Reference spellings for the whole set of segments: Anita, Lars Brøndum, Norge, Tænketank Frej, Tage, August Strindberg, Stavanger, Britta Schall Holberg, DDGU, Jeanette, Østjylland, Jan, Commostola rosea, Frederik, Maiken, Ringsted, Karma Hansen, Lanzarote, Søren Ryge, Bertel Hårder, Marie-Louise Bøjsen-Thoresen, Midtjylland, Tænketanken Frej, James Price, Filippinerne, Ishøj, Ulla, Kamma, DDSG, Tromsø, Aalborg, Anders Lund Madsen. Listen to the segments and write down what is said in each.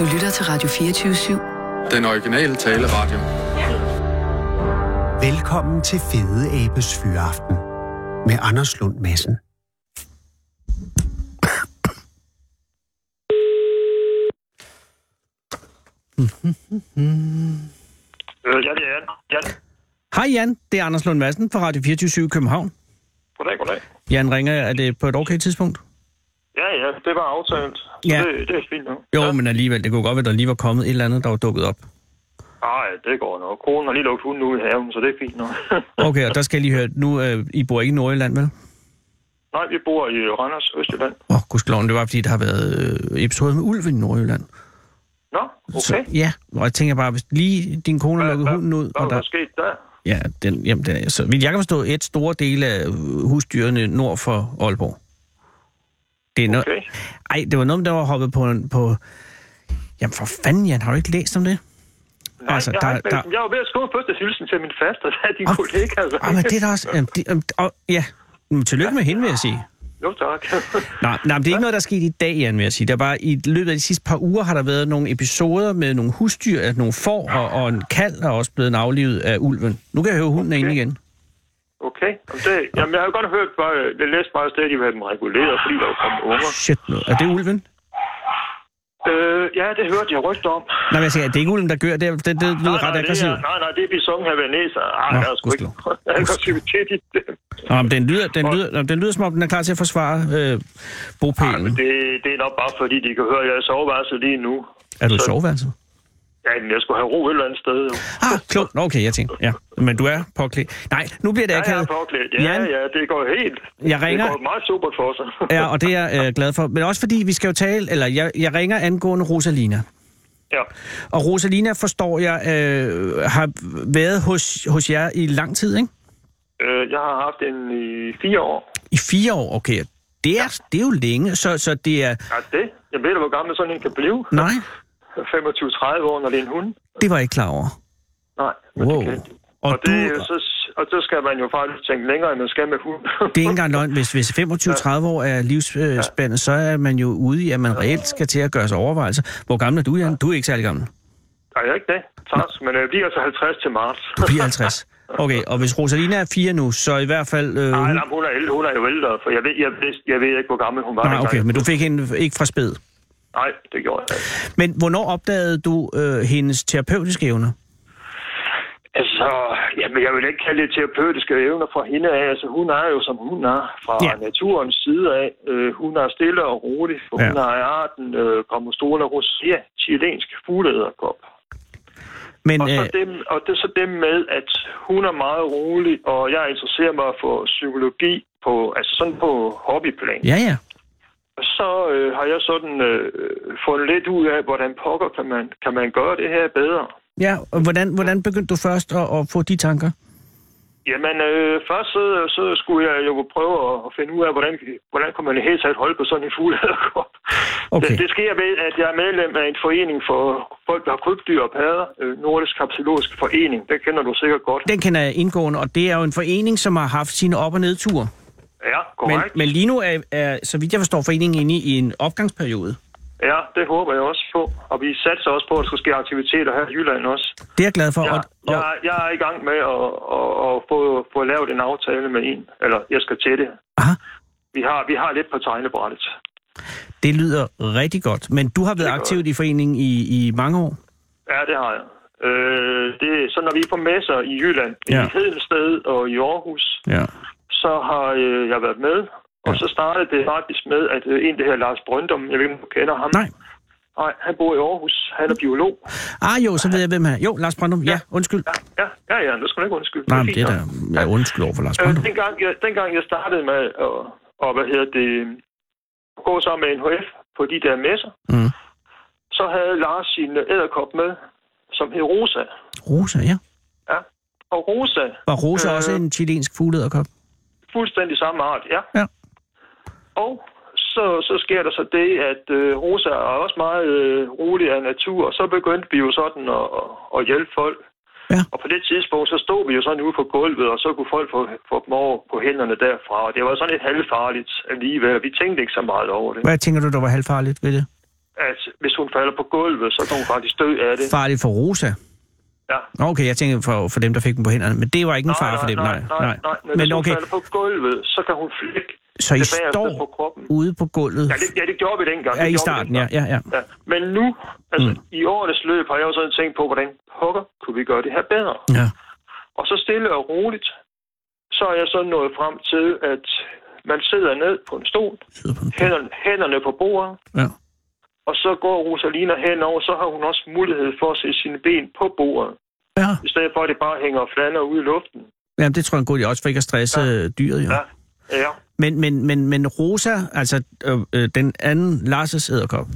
Du lytter til Radio 24-7. Den originale taleradio. Velkommen til Fede Abes Fyraften med Anders Lund Madsen. Ja, det er Jan. Hej Jan, det er Anders Lund Madsen fra Radio 24-7 København. Goddag. Jan ringer, er det på et okay tidspunkt? Ja, det var aftalt. Ja. Det er fint nu. Jo, ja. Men alligevel, det kunne godt være, at der lige var kommet et eller andet, der var dukket op. Nej, det går nok. Konen har lige lukket hunden ud i haven, så det er fint nu. Okay, og der skal jeg lige høre, nu I bor ikke i Nordjylland, vel? Nej, vi bor i Randers, Østjylland. Åh, gudskeloven, det var fordi, der har været episode med ulven i Nordjylland. Nå, okay. Så, ja, og jeg tænker bare, hvis lige din kone har lukket hunden ud... Hvad der sket der? Ja, så vil jeg kan forstå et store del af husdyrene nord for Aalborg. Okay. Ej, det var noget, der var hoppet på... Jamen for fanden, Jan, har du ikke læst om det? Nej, altså, jeg var ved at skrive første hilsen til min faste, af din kollega. Altså. Men det er da også... ja, tillykke med hende, vil jeg sige. Jo, tak. Nej, men det er ikke noget, der er sket i dag, Jan, vil jeg sige. Der er bare, i løbet af de sidste par uger har der været nogle episoder med nogle husdyr, at nogle får og en kalv er også blevet aflivet af ulven. Nu kan jeg høre hunden inde igen. Okay. Jamen, jeg har jo godt hørt, at det læste meget sted, at de vil have dem reguleret, fordi der var kommet unger. Shit, no. Er det ulven? Ja, det hørte jeg rygter om. Nej, men jeg siger, det er ikke ulven, der gør det. Det lyder ret aggressivt. Nej, det er bison havaneser. Nå, gudskelov. Jeg har godt syvtet i det. Nå, men den lyder som om, den er klar til at forsvare bopælen. Nej, men det er nok bare, fordi de kan høre, at jeg er i soveværelset lige nu. Er du i soveværelset? Ja, men jeg skulle have ro et eller andet sted, jo. Klogt. Okay, jeg tænker. Ja. Men du er påklædt. Nej, nu bliver det akavet. Jeg er påklædt. Ja, det går helt. Jeg ringer... Det går meget supert for sig. Ja, og det er jeg glad for. Men også fordi vi skal jo tale... Eller jeg ringer angående Rosalina. Ja. Og Rosalina, forstår jeg, har været hos jer i lang tid, ikke? Jeg har haft den i 4 år. I 4 år? Okay. Det er jo længe, så det er... Ja, det. Jeg ved da, hvor gammel sådan en kan blive. Nej. 25-30 år, når det er en hund. Det var jeg ikke klar over. Nej, men wow. Det kan de. Og så skal man jo faktisk tænke længere, end man skal med hund. Det er ikke engang løgn. Hvis 25-30 år er livsspændet, så er man jo ude i, at man reelt skal til at gøre sig overvejelser. Hvor gammel er du, Jan? Du er ikke særlig gammel. Nej, jeg er ikke det. Tak, men jeg bliver altså 50 til marts. Du bliver 50. Okay, og hvis Rosalina er 4 nu, så i hvert fald... Nej, hun er jo ældre, for jeg ved ikke, hvor gammel hun var. Nej, okay, men du fik hende ikke fra spæd. Nej, det gjorde jeg ikke. Men hvornår opdagede du hendes terapeutiske evner? Altså, jamen, jeg vil ikke kalde det terapeutiske evner fra hende af. Altså, hun er jo, som hun er, fra naturens side af. Hun er stille og rolig, for hun er i arten Commostola rosea, chilensk fuglederkop. Men, og det er så dem med, at hun er meget rolig, og jeg interesserer mig for psykologi på hobbyplan. Ja. Så har jeg sådan fundet lidt ud af, hvordan pokker kan man gøre det her bedre. Ja, og hvordan begyndte du først at få de tanker? Jamen, først så skulle jeg jo prøve at finde ud af, hvordan kan man i hele taget holde på sådan en fuglederkop. Okay. Det sker ved, at jeg er medlem af en forening for folk, der har krybdyr og padder. Nordisk Herpetologisk Forening, den kender du sikkert godt. Den kender jeg indgående, og det er jo en forening, som har haft sine op- og nedture. Ja, korrekt. Men lige nu er, så vidt jeg forstår, foreningen inde i en opgangsperiode. Ja, det håber jeg også på. Og vi satser også på, at der skal ske aktiviteter her i Jylland også. Det er jeg glad for. Ja, jeg er i gang med at få lavet en aftale med en. Eller, jeg skal til det. Aha. Vi har lidt på tegnebrættet. Det lyder rigtig godt. Men du har været aktiv i foreningen i mange år? Ja, det har jeg. Det er sådan, når vi er på messer i Jylland, i Hedensted og i Aarhus... Ja. Så har jeg været med, og så startede det faktisk med, at en det her Lars Brøndum, jeg ved ikke, om du kender ham. Nej, han bor i Aarhus, han er biolog. Jo, så ved jeg, hvem han er. Jo, Lars Brøndum, ja, undskyld. Ja, nu skal du ikke undskylde. Nej, det er da, jeg er undskyld over for Lars Brøndum. Dengang jeg startede med at gå sammen med NHF på de der messer, så havde Lars sin edderkop med, som hed Rosa. Rosa, ja. Ja, og Rosa... Var Rosa også en chilensk fuglederkop? Fuldstændig samme art, ja. Og så sker der så det, at Rosa er også meget rolig af natur, og så begyndte vi jo sådan at hjælpe folk. Ja. Og på det tidspunkt, så stod vi jo sådan ude på gulvet, og så kunne folk få dem over på hænderne derfra. Og det var sådan lidt halvfarligt alligevel, og vi tænkte ikke så meget over det. Hvad tænker du, der var halvfarligt ved det? at hvis hun falder på gulvet, så kan hun faktisk dø af det. Farligt for Rosa? Ja. Okay, jeg tænkte for dem, der fik den på hænderne, men det var ikke en fare for dem, nej. Men okay. Hvis hun falder på gulvet, så kan hun flække. Så I står på kroppen. Ude på gulvet? Ja, det gjorde vi dengang. Ja, i starten, ja. Men nu, altså i årenes løb, har jeg også tænkt på, hvordan pokker kunne vi gøre det her bedre? Ja. Og så stille og roligt, så er jeg så nået frem til, at man sidder ned på en stol, hænderne på bordet, ja. Og så går Rosalina henover, så har hun også mulighed for at se sine ben på bordet. Ja. I stedet for, at det bare hænger og flander ude i luften. Jamen, det tror jeg er en god idé også, for ikke at stresse dyret, jo. Ja. Men Rosa, altså den anden Lars' edderkop,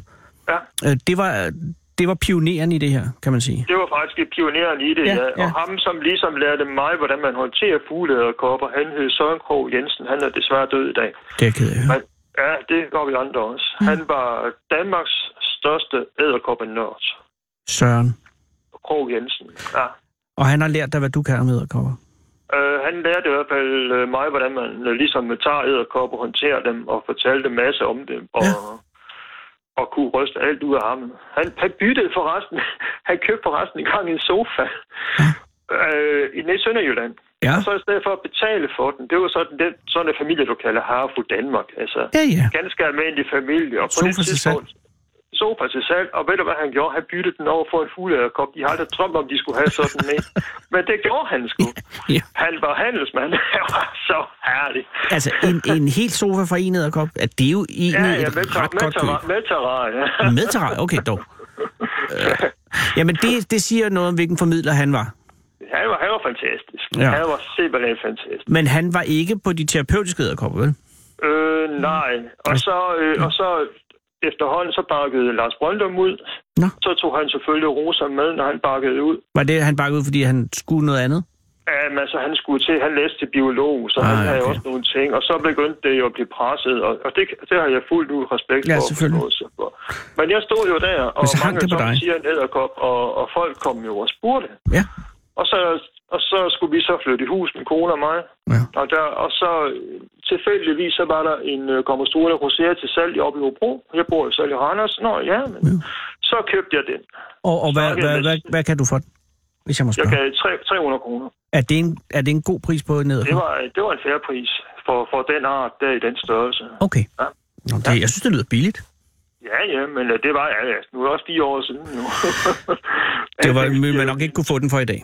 det var pioneren i det her, kan man sige. Det var faktisk pioneren i det, ja. Og ham, som ligesom lærte mig, hvordan man håndterer fugleedderkopper, han hed Søren K. Jensen, han er desværre død i dag. Det er ked af. Men, ja, det går vi andre også. Mm. Han var Danmarks største edderkoppenørd. Søren K. Jensen, ja. Og han har lært dig, hvad du kan med edderkopper? Han lærte i hvert fald mig, hvordan man ligesom tager edderkopper og håndterer dem, og fortalte en masse om dem, og kunne ryste alt ud af armen. Han byttede forresten. Han købte forresten en gang en sofa i Sønderjylland. Ja. Og så i stedet for at betale for den, det var sådan en familie, du kalder Harfru Danmark. Altså, ganske almindelig familie. Og på sofa det tidspunkt, sofa til salg, og ved du, hvad han gjorde? Han byttede den over for en fugleedderkop. De har aldrig drømt om, de skulle have sådan en. Men det gjorde han sgu. Ja. Han var handelsmand. Han var så herlig. Altså, en helt sofa fra en edderkop, at det er jo egentlig ret godt køb. Medterrarie, okay dog. Jamen, det siger noget om, hvilken formidler han var. Han var fantastisk. Ja. Han var simpelthen fantastisk. Men han var ikke på de terapeutiske edderkopper, vel? Nej. Og så efterhånden så bakkede Lars Brøndum ud. Nå. Så tog han selvfølgelig Rosa med, når han bakkede ud. Var det, han bakkede ud, fordi han skulle noget andet? Ja, men altså, han skulle til. Han læste til biolog, så han havde også nogle ting. Og så begyndte det jo at blive presset, og det har jeg fuldt ud respekt for. Ja, selvfølgelig. For. Men jeg stod jo der, og mange som siger en edderkop, og folk kom jo og spurgte. Ja. Og så skulle vi så flytte i hus, min kone og mig. Ja. Og så tilfældigvis, så var der en kompostorle rosé til salg oppe i Aarhus. Jeg bor jo selv i Randers. Så købte jeg den. Og hvad kan du for den, hvis jeg må spørge? Jeg gav 300 kroner. Er det en god pris på nederkort? Det var en fair pris for den art, der i den størrelse. Okay. Ja. Nå, jeg synes, det lyder billigt. Ja, men det var nu er det også 4 år siden nu. Det var man nok ikke kunne få den for i dag.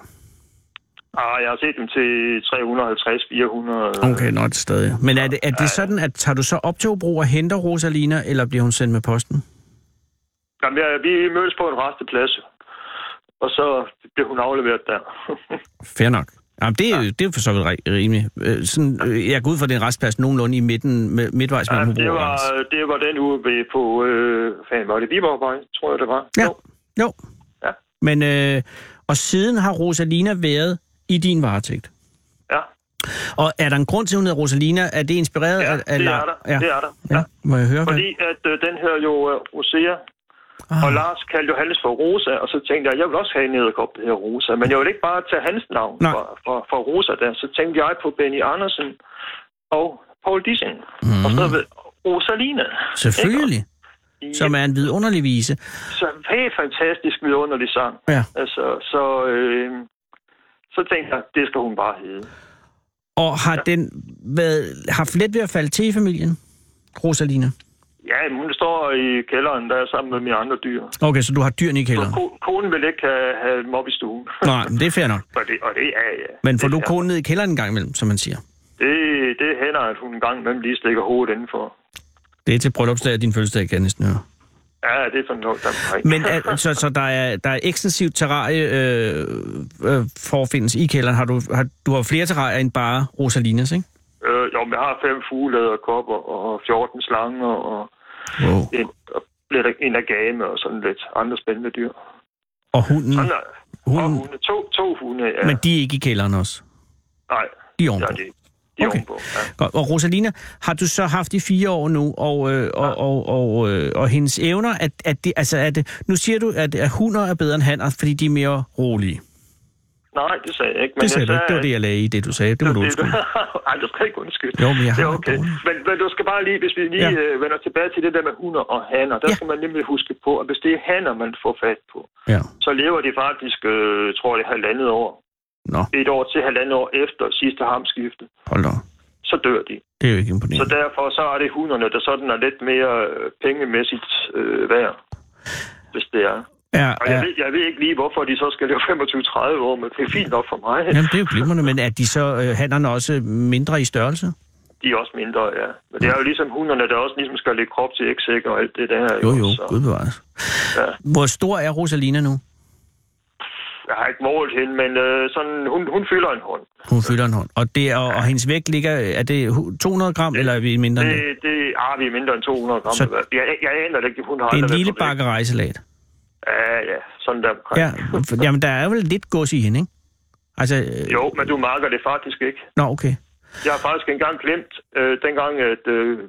Ah, jeg har set dem til 350, 400. Okay, nå, det stadig. Men er det sådan, at tager du så op til Hobro og henter Rosalina, eller bliver hun sendt med posten? Jamen, vi mødes på en resteplads, og så bliver hun afleveret der. Fair nok. Jamen, det er jo for så vidt rimeligt. Sådan, jeg går ud fra den restplads nogenlunde i midten, midtvejs mellem Hobro og Randers. Det var den uge på, var det Viborgvej, tror jeg det var. Ja, jo. Ja. Men, og siden har Rosalina været i din varetægt. Ja. Og er der en grund til, hun hedder Rosalina? Er det inspireret af... Ja, det er der. Ja. Må jeg høre, fordi at den her jo Rosea, og Lars kaldte jo hans for Rosa, og så tænkte jeg vil også have en edderkop, der hedder Rosa, men jeg ville ikke bare tage hans navn for Rosa der. Så tænkte jeg på Benny Andersen og Paul Dissing, og så ved Rosalina. Selvfølgelig. Som er en vidunderlig vise. Så en helt fantastisk vidunderlig sang. Ja. Altså, så tænkte jeg, det skal hun bare hedde. Og har den haft let ved at falde til i familien, Rosalina? Ja, hun står i kælderen, der er sammen med mine andre dyr. Okay, så du har dyrene i kælderen? Så konen vil ikke have dem op i stuen. Nej, men det er fair nok. Og det er. Men får du konen ned i kælderen en gang imellem, som man siger? Det hænder, at hun en gang imellem lige stikker hovedet indenfor. Det er til bryllupsdag af din fødselsdag, kan jeg næsten høre. Ja, det er sådan noget, der er. Men så der er ekstensivt terrarie forfindes i kælderen. Du har flere terrarier end bare Rosalinas, ikke? Jo, men jeg har 5 fugleedderkopper og 14 slanger og en agame og sådan lidt andre spændende dyr. Og hunden? Hunde. To hunde, ja. Men de er ikke i kælderen også? Nej. De er ovenpå? Ja, okay. Godt. Og Rosalina, har du så haft i 4 år nu, og hendes evner, at det, nu siger du, at hunder er bedre end hanner, fordi de er mere rolige. Nej, det sagde jeg ikke. Men det sagde jeg ikke. Det var det, jeg lagde i det, du sagde. Det må du undskylde. Nej, du skal ikke undskylde. Jo, men jeg har det okay. Men du skal bare lige, hvis vi lige vender tilbage til det der med hunder og hanner, der skal man nemlig huske på, at hvis det er hanner, man får fat på, så lever de faktisk, tror jeg, 1,5 år. Nå. Et år til 1,5 år efter sidste hamskifte. Hold da. Så dør de. Det er jo ikke imponerende. Så derfor så er det hunderne, der sådan er lidt mere pengemæssigt værd, hvis det er. Ja, og jeg ved ikke lige, hvorfor de så skal leve 25-30 år, men det er fint nok for mig. Jamen, det er jo glimrende, men er de så hannerne også mindre i størrelse? De er også mindre, ja. Men det er jo ligesom hunderne, der også ligesom skal lægge krop til ægsæk og alt det der. Jo, så. Gud bevares. Ja. Hvor stor er Rosalina nu? Jeg har ikke målt hende, men sådan, hun fylder en hånd. Hun fylder en hånd. Og hendes vægt ligger, er det 200 gram, eller er vi mindre end det? Vi er mindre end 200 gram. Så jeg aner det ikke, hun har. Det er en lille bakke rejselat. Ja, sådan der. Jamen, der er vel lidt gods i hende, ikke? Altså, jo, men du mærker det faktisk ikke. Nå, okay. Jeg har faktisk engang glemt, dengang at,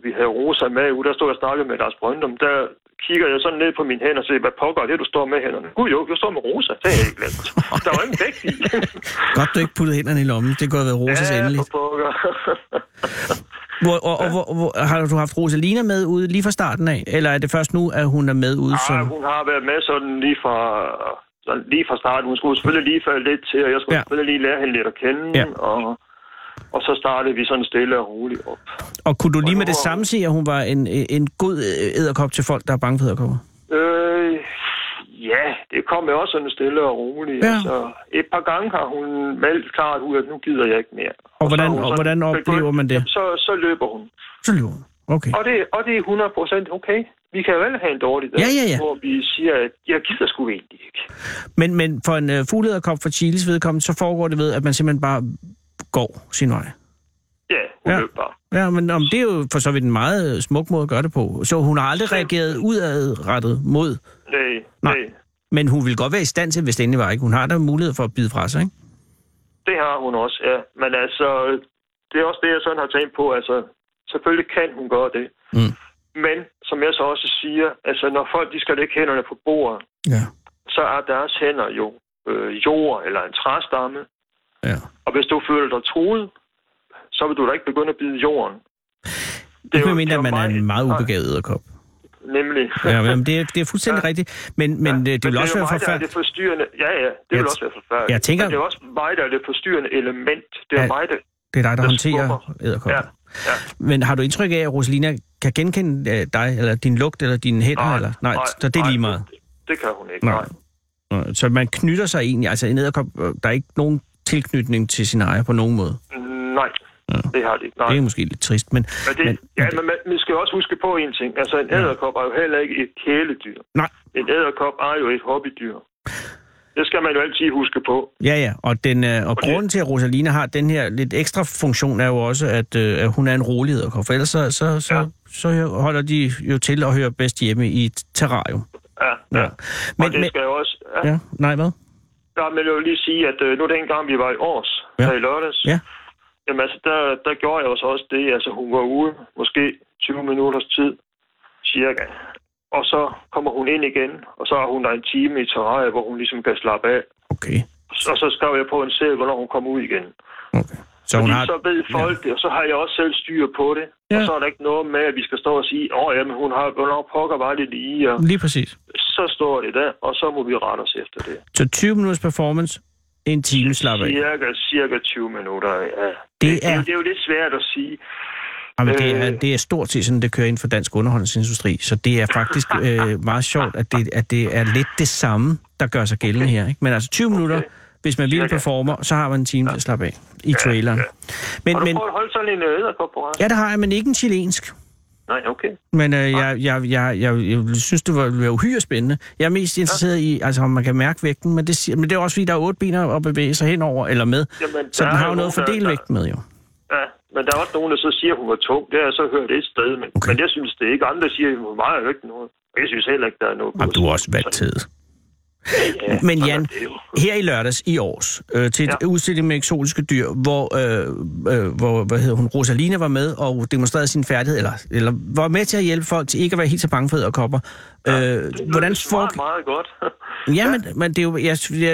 vi havde Rosa med ude, der stod jeg og snakkede med Lars Brøndum, der kigger jeg sådan ned på mine hænder og siger, hvad pokker det, du står med hænderne? Gud jo, du står med Rosa, det har jeg ikke glemt. Der var ingen vægt i. Godt, du ikke puttede hænderne i lommen, det kunne have været Rosas endeligt. Ja, pokker. Hvor har du haft Rosalina med ude lige fra starten af? Eller er det først nu, at hun er med ude? Nej, hun har været med sådan lige fra starten. Hun skulle selvfølgelig lige falde lidt til, og jeg skulle selvfølgelig lige lære hende lidt at kende. Ja. Og så startede vi sådan stille og roligt op. Og kunne du lige med det samme sige, at hun var en god edderkop til folk, der er bange for edderkopper? Ja, det kom jo også sådan stille og roligt. Ja. Altså, et par gange har hun meldt klart ud, at nu gider jeg ikke mere. Og hvordan oplever man det? Så løber hun. Så løber hun, okay. Og det er 100% okay. Vi kan jo alle have en dårlig dag, hvor vi siger, at jeg gider sgu egentlig ikke. Men for en fuglederkop fra Chiles vedkommende, så foregår det ved, at man simpelthen bare går sin vej. Ja, hun løb bare. Ja, men det er jo for så vidt en meget smuk måde at gøre det på. Så hun har aldrig reageret udadrettet mod... Nej. Men hun vil godt være i stand til, hvis det endelig var, ikke? Hun har da mulighed for at bide fra sig, ikke? Det har hun også, ja. Men altså, det er også det, jeg sådan har tænkt på. Altså, selvfølgelig kan hun gøre det. Mm. Men, som jeg så også siger, altså, når folk, de skal lægge hænderne på bordet, så er deres hænder jo jord eller en træstamme. Ja. Og hvis du føler dig truet, så vil du da ikke begynde at bide jorden. Det er mindre, at man er en meget ubegavet edderkop. Nemlig. Ja, men det er fuldstændig rigtigt. Men det vil også være forfærdeligt. Det forstyrrende. Det vil også være forfærdeligt. Jeg tænker... Men det er også mig, der er det forstyrrende element. Det er mig, der... Det er dig, der håndterer edderkopper. Ja. Men har du indtryk af, at Rosalina kan genkende dig, eller din lugt, eller dine hænder? Nej, så det er lige meget. Det kan hun ikke. Nej. Så man knytter sig egentlig. Altså en edderkop, der er ikke nogen tilknytning til sin ejer på nogen måde. Nej. Det har det ikke. Nej. Det er måske lidt trist, men man skal også huske på en ting. Altså, en edderkop er jo heller ikke et kæledyr. Nej. En edderkop er jo et hobbydyr. Det skal man jo altid huske på. Ja, og grunden til, at Rosalina har den her lidt ekstra funktion, er jo også, at hun er en rolig edderkop. For ellers så holder de jo til at høre bedst hjemme i et terrarium. Ja. Men det skal jo også... Ja. Nej, hvad? Ja, men jeg vil lige sige, at nu dengang vi var i Aarhus, her i lørdags... Ja. Jamen altså, der gjorde jeg også det. Altså, hun var ude, måske 20 minutters tid, cirka. Og så kommer hun ind igen, og så har hun der en time i terrariet, hvor hun ligesom kan slappe af. Okay. Og så skrev jeg på en serie, hvornår hun kommer ud igen. Okay. Så hun har... så ved folk det, og så har jeg også selv styr på det. Ja. Og så er der ikke noget med, at vi skal stå og sige, jamen, hun har, hvornår pokker var det lige. Og... Lige præcis. Så står det der, og så må vi rette os efter det. Så 20 minutters performance... En time slapper af. Cirka 20 minutter, ja. Det er jo lidt svært at sige. Jamen, det er stort set sådan, det kører ind for dansk underholdningsindustri, så det er faktisk meget sjovt, at det er lidt det samme, der gør sig gældende her. Ikke? Men altså 20 minutter, hvis man virkelig performer, så har man en time til at slappe af i traileren. Ja. Men, har du prøvet at holde sådan en edderkop på resten? Ja, det har jeg, men ikke en chilensk. Nej, okay. Men jeg synes, det var uhyre spændende. Jeg er mest interesseret i, altså om man kan mærke vægten, men det er også fordi, der er 8 ben at bevæge sig henover eller med. Jamen, så den har jo noget at fordele vægten med, jo. Ja, men der er også nogen, der så siger, at hun var tung. Det har jeg så hørt et sted, men jeg synes det ikke. Andre siger, at hun var meget højt noget. Jeg synes heller ikke, der er noget. Jamen, du er også valgt til det. Ja, men Jan, her i lørdags i Aarhus, til et udstilling med eksotiske dyr, hvor, Rosalina var med og demonstrerede sin færdighed, eller var med til at hjælpe folk til ikke at være helt så bange for edderkopper. Hvordan folk... meget godt. Men det er jo,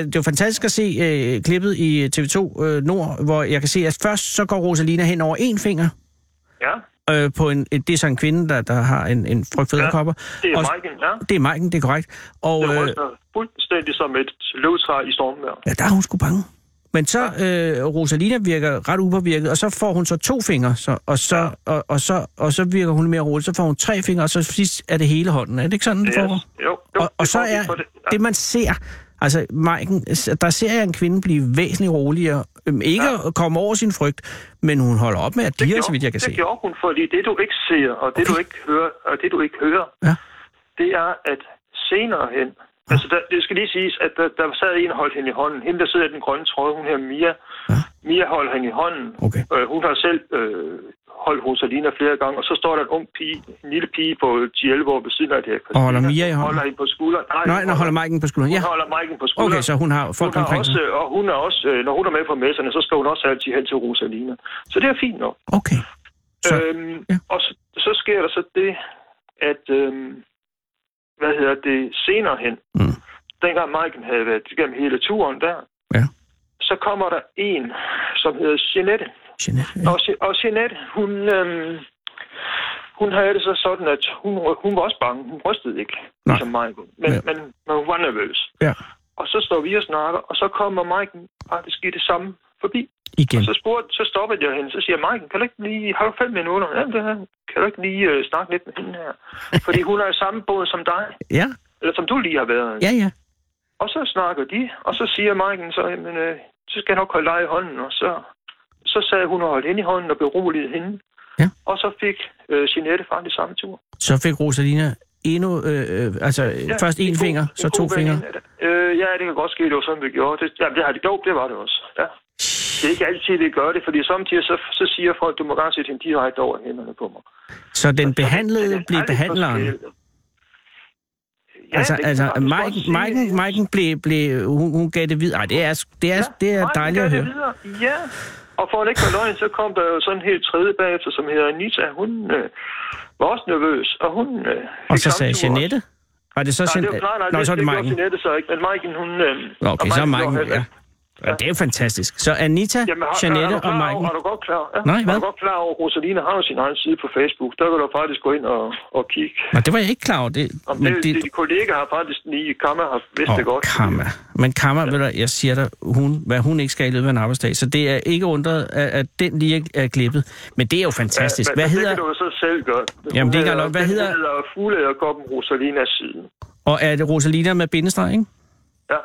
det er jo fantastisk at se klippet i TV2 Nord, hvor jeg kan se, at først så går Rosalina hen over én finger. Ja. På det er så en kvinde, der har en frygt for edderkopper. Det er Maiken, Det er Maiken, det er korrekt. Og det ryster fuldstændig som et løvtræ i stormvejr. Ja, der er hun sgu bange. Men så Rosalina virker ret upåvirket, og så får hun så to fingre, og så virker hun mere roligt, så får hun tre fingre, og så sidst er det hele hånden. Er det ikke sådan, det foregår? Jo, og så er det, man ser... Altså, Maiken, der ser jeg en kvinde blive væsentligt roligere. Ikke at komme over sin frygt, men hun holder op med at dirre, så vidt jeg kan se. Det gjorde hun, fordi det du ikke ser, og det du ikke hører, det er, at senere hen... Ja. Altså, det skal lige siges, at der sad en og holdt hende i hånden. Hende, der sidder i den grønne trøje, hun her, Mia. Ja. Mia holdt hende i hånden. Okay. Hun har selv holdt Rosalina flere gange, og så står der en ung pige, en lille pige på 11 år ved siden af det her. Og holder Mia i hånden? Holder hende på skulderen. Nej, holder Maiken på skulderen. Ja. Hun holder Maiken på skulderen. Okay, så hun har folk omkring hende. Og hun er også, når hun er med på messerne, så skal hun også altid hen til Rosalina. Så det er fint nok. Okay. Og så sker der så det, at... senere hen, dengang Maiken havde været igennem hele turen der, så kommer der en, som hedder Jeanette. Og Jeanette, hun havde det så sådan, at hun var også bange. Hun rystede ikke, ligesom Maiken. Men hun var nervøs. Ja. Og så står vi og snakker, og så kommer Maiken faktisk i det samme forbi. Igen. Og så stoppede jeg hende, så siger Maiken, kan du ikke lige, har du 5 minutter? Ja, det her, kan du ikke lige snakke lidt med hende her? Fordi hun er i samme båd som dig. Ja. Eller som du lige har været. Ja. Og så snakker de, og så siger Maiken, så skal jeg nok holde dig i hånden. Og så sagde hun og holdt hende i hånden og beroligede hende. Ja. Og så fik Jeanette faktisk samme tur. Så fik Rosalina endnu, først en finger, så to fingre. Det kan godt ske, det var sådan, vi gjorde. Det har de gjort, det var det også, ja. Det er ikke altid, det gør det, fordi samtidig så siger folk, du må gerne sætte hende direkte over hænderne på mig. Så den behandlede blev behandleren? Ja, altså Maiken blev... Hun gav det videre. Ej, det er dejligt at høre. Ja, og for at ikke være løgn, så kom der jo sådan en helt tredje bagefter, som hedder Anita. Hun var også nervøs, og hun... Og så sagde Jeanette? Var det så Jeanette? Nej, så er det Maiken. Det Jeanette så ikke, men Maiken, hun... Okay, så Maiken, ja. Ja. Det er jo fantastisk. Så Anita, Jeanette og Maiken... Er du godt klar over, at Rosalina har sin egen side på Facebook? Der kan du faktisk gå ind og kigge. Nej, det var jeg ikke klar over. De kollegaer har faktisk lige... Kamma har vidst det godt. Kamma. Men Kamma, jeg siger dig, hvad hun ikke skal i løbet af en arbejdsdag. Så det er ikke undret, at den lige er klippet. Men det er jo fantastisk. Hvad hedder... Det kan du så selv gøre. Jamen, det er ikke... Hvad hedder... Det hedder Fuglederkoppen Rosalinas side. Og er det Rosalina med bindestreg, ikke? Ja.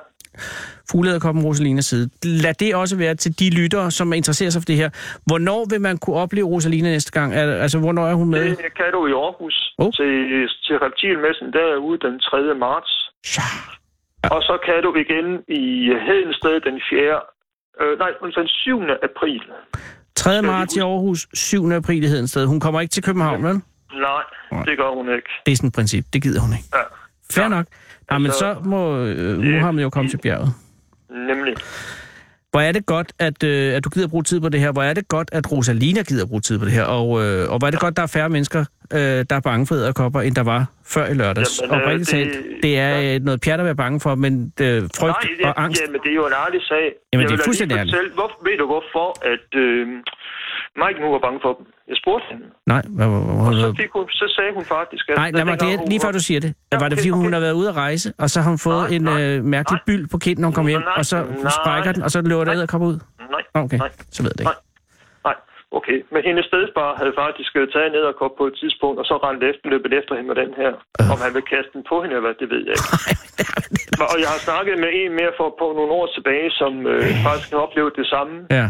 Fuglederkoppen Rosalinas side. Lad det også være til de lyttere, som interesserer sig for det her. Hvornår vil man kunne opleve Rosalina næste gang? Altså, hvornår er hun med? Det kan du i Aarhus til reptilmessen derude den 3. marts. Ja. Og så kan du igen i Hedensted den 7. april. 3. marts i Aarhus, 7. april i Hedensted. Hun kommer ikke til København, vel? Nej, det gør hun ikke. Det er sådan et princip. Det gider hun ikke. Ja. Fair nok. Ja, men så må Muhammed jo komme til bjerget. Nemlig. Hvor er det godt, at du gider bruge tid på det her? Hvor er det godt, at Rosalina gider bruge tid på det her? Og hvor er det godt, der er færre mennesker, der er bange for edderkopper, end der var før i lørdags? Jamen, og det er noget pjat at være bange for, men frygt og angst... Jamen, det er jo en ærlig sag. Jamen, det er fuldstændig ærligt. Ved du hvorfor, at Maiken var bange for dem? Jeg spurgte hende. Nej, så sagde hun faktisk... At nej, lad mig det, lige før du siger det. Ja, var det, fordi hun har været ude at rejse, og så har hun fået en mærkelig byld på kinden, når hun kom hjem, og så sprækker den, og så løber det edderkopper ud? Nej. Okay, så ved jeg det ikke. Nej, okay. Men hendes stedfar havde faktisk taget en edderkop på et tidspunkt, og så løbet efter hende med den her. Om han vil kaste den på hende, eller hvad, det ved jeg ikke. Og jeg har snakket med en mere for på nogle år tilbage, som faktisk har oplevet det samme. Ja.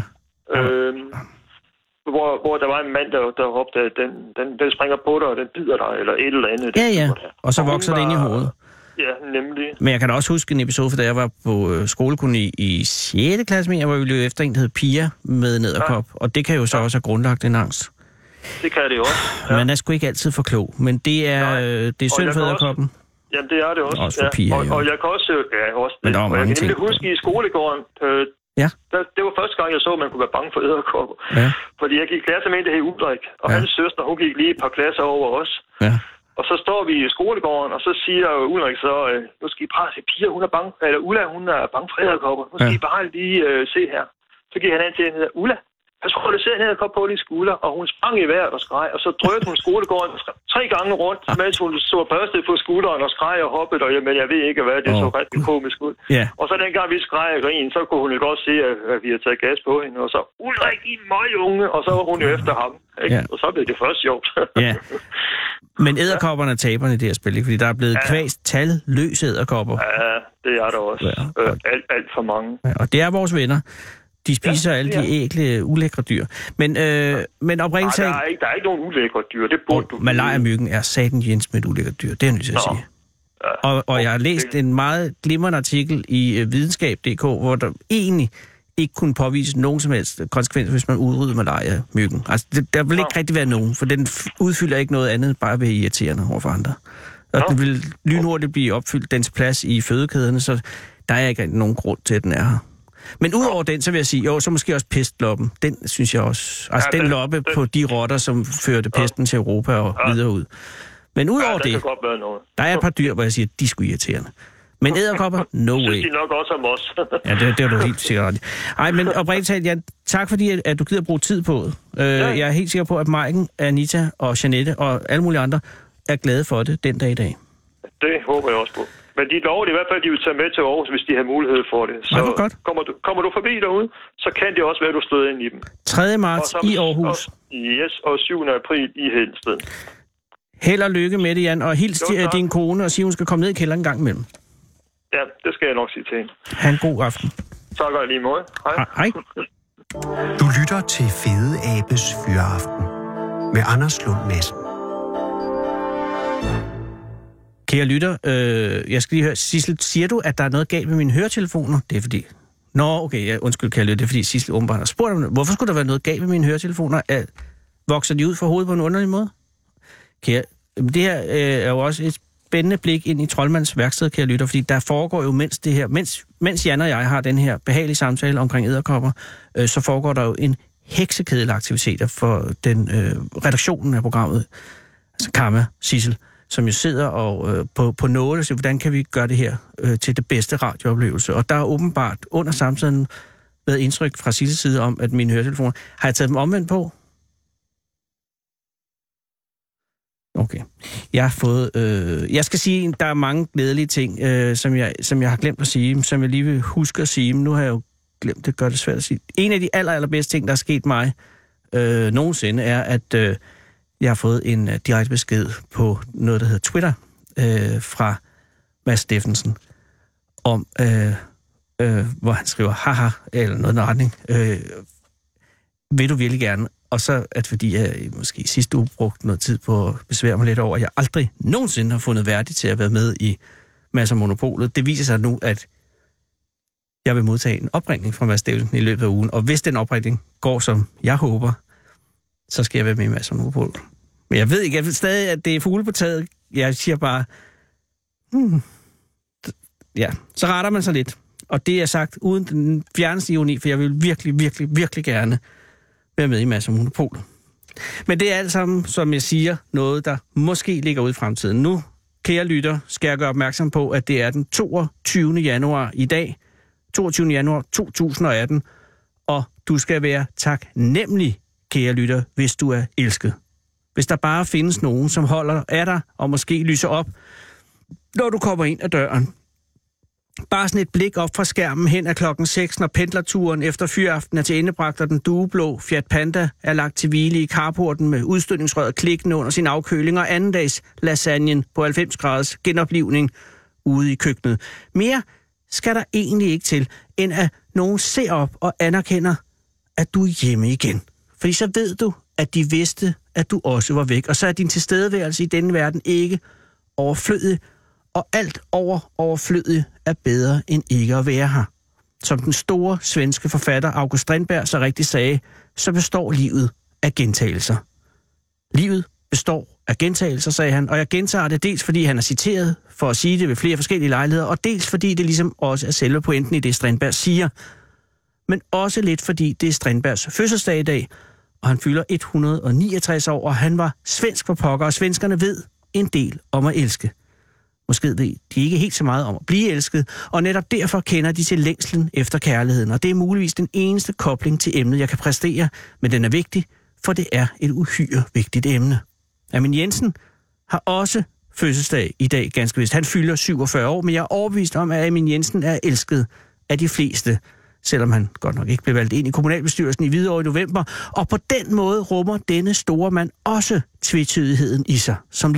Hvor der var en mand, der råbte, at den springer på dig, og den bider dig, eller et eller andet. Ja, og så vokser det ind i hovedet. Ja, nemlig. Men jeg kan da også huske en episode, da jeg var på skolekoloni i 6. klasse, men jeg var jo løbet efter en, der hed Pia, med en edderkop. Ja. Og det kan jo så også have grundlagt en angst. Det kan det jo også. Ja. Man er sgu ikke altid for klog, men det er synd for edderkoppen. Jamen, det er det også. Også for piger, ja. Og jeg kan også... Ja, også det. Men der var mange ting. Jeg kan huske i skolegården... Ja. Det var første gang, jeg så, at man kunne være bange for edderkopper. Ja. Fordi jeg gik i klasse med en, der hed Ulrik. Og hans søster, hun gik lige et par klasser over os. Ja. Og så står vi i skolegården, og så siger Ulrik så... Nu skal I bare se piger, hun er bange... Eller Ulla, hun er bange for edderkopper. Nu skal I bare lige se her. Så gik han an til, at han hedder Ulla. Jeg tror, det ser hende og kom på lige skulder, og hun sprang i vejret og skreg, og så drøbte hun skolegården 3 gange rundt, mens hun så børstet på skulderen og skreg og hoppede, og jamen, jeg ved ikke hvad, det så rigtig komisk ud. Yeah. Og så dengang vi skreg og grin, så kunne hun jo godt se, at vi havde taget gas på hende, og så Ulrik i møgunge, og så var hun jo efter ham. Ikke? Yeah. Og så blev det først sjovt. Yeah. Men edderkopperne er taberne i det her spil, ikke? Fordi der er blevet kvæst tal løse edderkopper. Ja, det er der også. Ja. Alt for mange. Ja, og det er vores venner. De spiser alle de ægle, ulækre dyr. Men oprindeligt... Nej, der er ikke nogen ulækre dyr. Det burde du... Malariamyggen er satan Jens med et ulækre dyr. Det er jeg nødt til at sige. Ja. Og jeg har læst en meget glimrende artikel i videnskab.dk, hvor der egentlig ikke kunne påvise nogen som helst konsekvens, hvis man udrydder malariamyggen. Altså, der vil ikke rigtig være nogen, for den udfylder ikke noget andet, bare ved irriterende overfor andre. Og den vil lynhurtigt blive opfyldt dens plads i fødekæderne, så der er ikke rigtig nogen grund til, at den er her. Men udover den, så vil jeg sige, så måske også pestloppen. Den synes jeg også. Altså den loppe på de rotter, som førte pesten til Europa og videre ud. Men udover det, der er et par dyr, hvor jeg siger, de skulle irriterende. Men edderkopper, no way. Synes de nok også om os. Ja, det var du helt sikkert. Ej, men oprigtigt talt, Jan, tak fordi, at du gider bruge tid på det. Jeg er helt sikker på, at Maiken, Anita og Jeanette og alle mulige andre er glade for det den dag i dag. Det håber jeg også på. Men de lovede i hvert fald, at de vil tage med til Aarhus, hvis de har mulighed for det. Så kommer du forbi derude, så kan det også være, at du støder ind i dem. 3. marts i Aarhus. Og 7. april i Hedensted. Held og lykke med det, Jan. Og hils din kone og sige, hun skal komme ned i kælderen en gang imellem. Ja, det skal jeg nok sige til hende. Ha' en god aften. Tak og lige måde. Hej. Hej. Du lytter til Fede Abes Fyraften med Anders Lund Madsen. Kære lytter, jeg skal lige høre, Sissel, siger du, at der er noget galt med mine høretelefoner? Det er fordi... Nå, okay, undskyld, kære lytter, det er fordi Sissel åbenbart har spurgt om det. Hvorfor skulle der være noget galt med mine høretelefoner? Vokser de ud fra hovedet på en underlig måde? Kære, det her er jo også et spændende blik ind i Troldmands værksted, kære lytter, fordi der foregår jo mens Jan og jeg har den her behagelige samtale omkring edderkopper, så foregår der jo en heksekedelig aktiviteter for den redaktionen af programmet, altså Karma, Sissel, som jo sidder og på nåle og siger, hvordan kan vi gøre det her til det bedste radiooplevelse? Og der er åbenbart under samtalen været indtryk fra Sisses side om, at mine høretelefoner... Har jeg taget dem omvendt på? Okay. Jeg har fået... jeg skal sige, at der er mange glædelige ting, som jeg har glemt at sige, som jeg lige vil huske at sige. Men nu har jeg jo glemt det, gør det svært at sige. En af de allerbedste ting, der er sket mig nogensinde, er, at... Jeg har fået en direkte besked på noget, der hedder Twitter, fra Mads Steffensen, om, hvor han skriver, haha, eller noget i den retning, vil du virkelig gerne? Og så, at fordi jeg måske sidste uge brugte noget tid på at besvære mig lidt over, at jeg aldrig nogensinde har fundet værdig til at være med i Mads og Monopolet. Det viser sig nu, at jeg vil modtage en opringning fra Mads Steffensen i løbet af ugen, og hvis den opringning går, som jeg håber, så skal jeg være med i Mads og Monopolet. Men jeg ved ikke, jeg ved stadig, at det er fugle på taget. Jeg siger bare, ja, så retter man sig lidt. Og det er sagt uden den fjerneste ironi, for jeg vil virkelig, virkelig, virkelig gerne være med i Mads og Monopolet. Men det er alt sammen, som jeg siger, noget, der måske ligger ude i fremtiden. Nu, kære lytter, skal jeg gøre opmærksom på, at det er den 22. januar i dag. 22. januar 2018. Og du skal være taknemmelig, kære lytter, hvis du er elsket. Hvis der bare findes nogen, som holder af dig og måske lyser op, når du kommer ind ad døren. Bare sådan et blik op fra skærmen hen af klokken 6, når pendlerturen efter fyraften er til endebragt, og den dueblå Fiat Panda er lagt til hvile i carporten med udstødningsrøret klikkende under sin afkøling og andendags lasagnen på 90 graders genoplivning ude i køkkenet. Mere skal der egentlig ikke til, end at nogen ser op og anerkender, at du er hjemme igen. Fordi så ved du, at de vidste, at du også var væk. Og så er din tilstedeværelse i denne verden ikke overflødig. Og alt overflødig er bedre end ikke at være her. Som den store svenske forfatter August Strindberg så rigtigt sagde, så består livet af gentagelser. Livet består af gentagelser, sagde han, og jeg gentager det dels, fordi han er citeret for at sige det ved flere forskellige lejligheder, og dels fordi det ligesom også er selve pointen i det, Strindberg siger, men også lidt fordi det er Strindbergs fødselsdag i dag, og han fylder 169 år, og han var svensk for pokker, og svenskerne ved en del om at elske. Måske ved de ikke helt så meget om at blive elsket, og netop derfor kender de til længslen efter kærligheden, og det er muligvis den eneste kobling til emnet, jeg kan præstere, men den er vigtig, for det er et uhyre vigtigt emne. Amin Jensen har også fødselsdag i dag, ganske vist. Han fylder 47 år, men jeg er overbevist om, at Amin Jensen er elsket af de fleste, selvom han godt nok ikke blev valgt ind i kommunalbestyrelsen i Hvidovre i november. Og på den måde rummer denne store mand også tvetydigheden i sig, som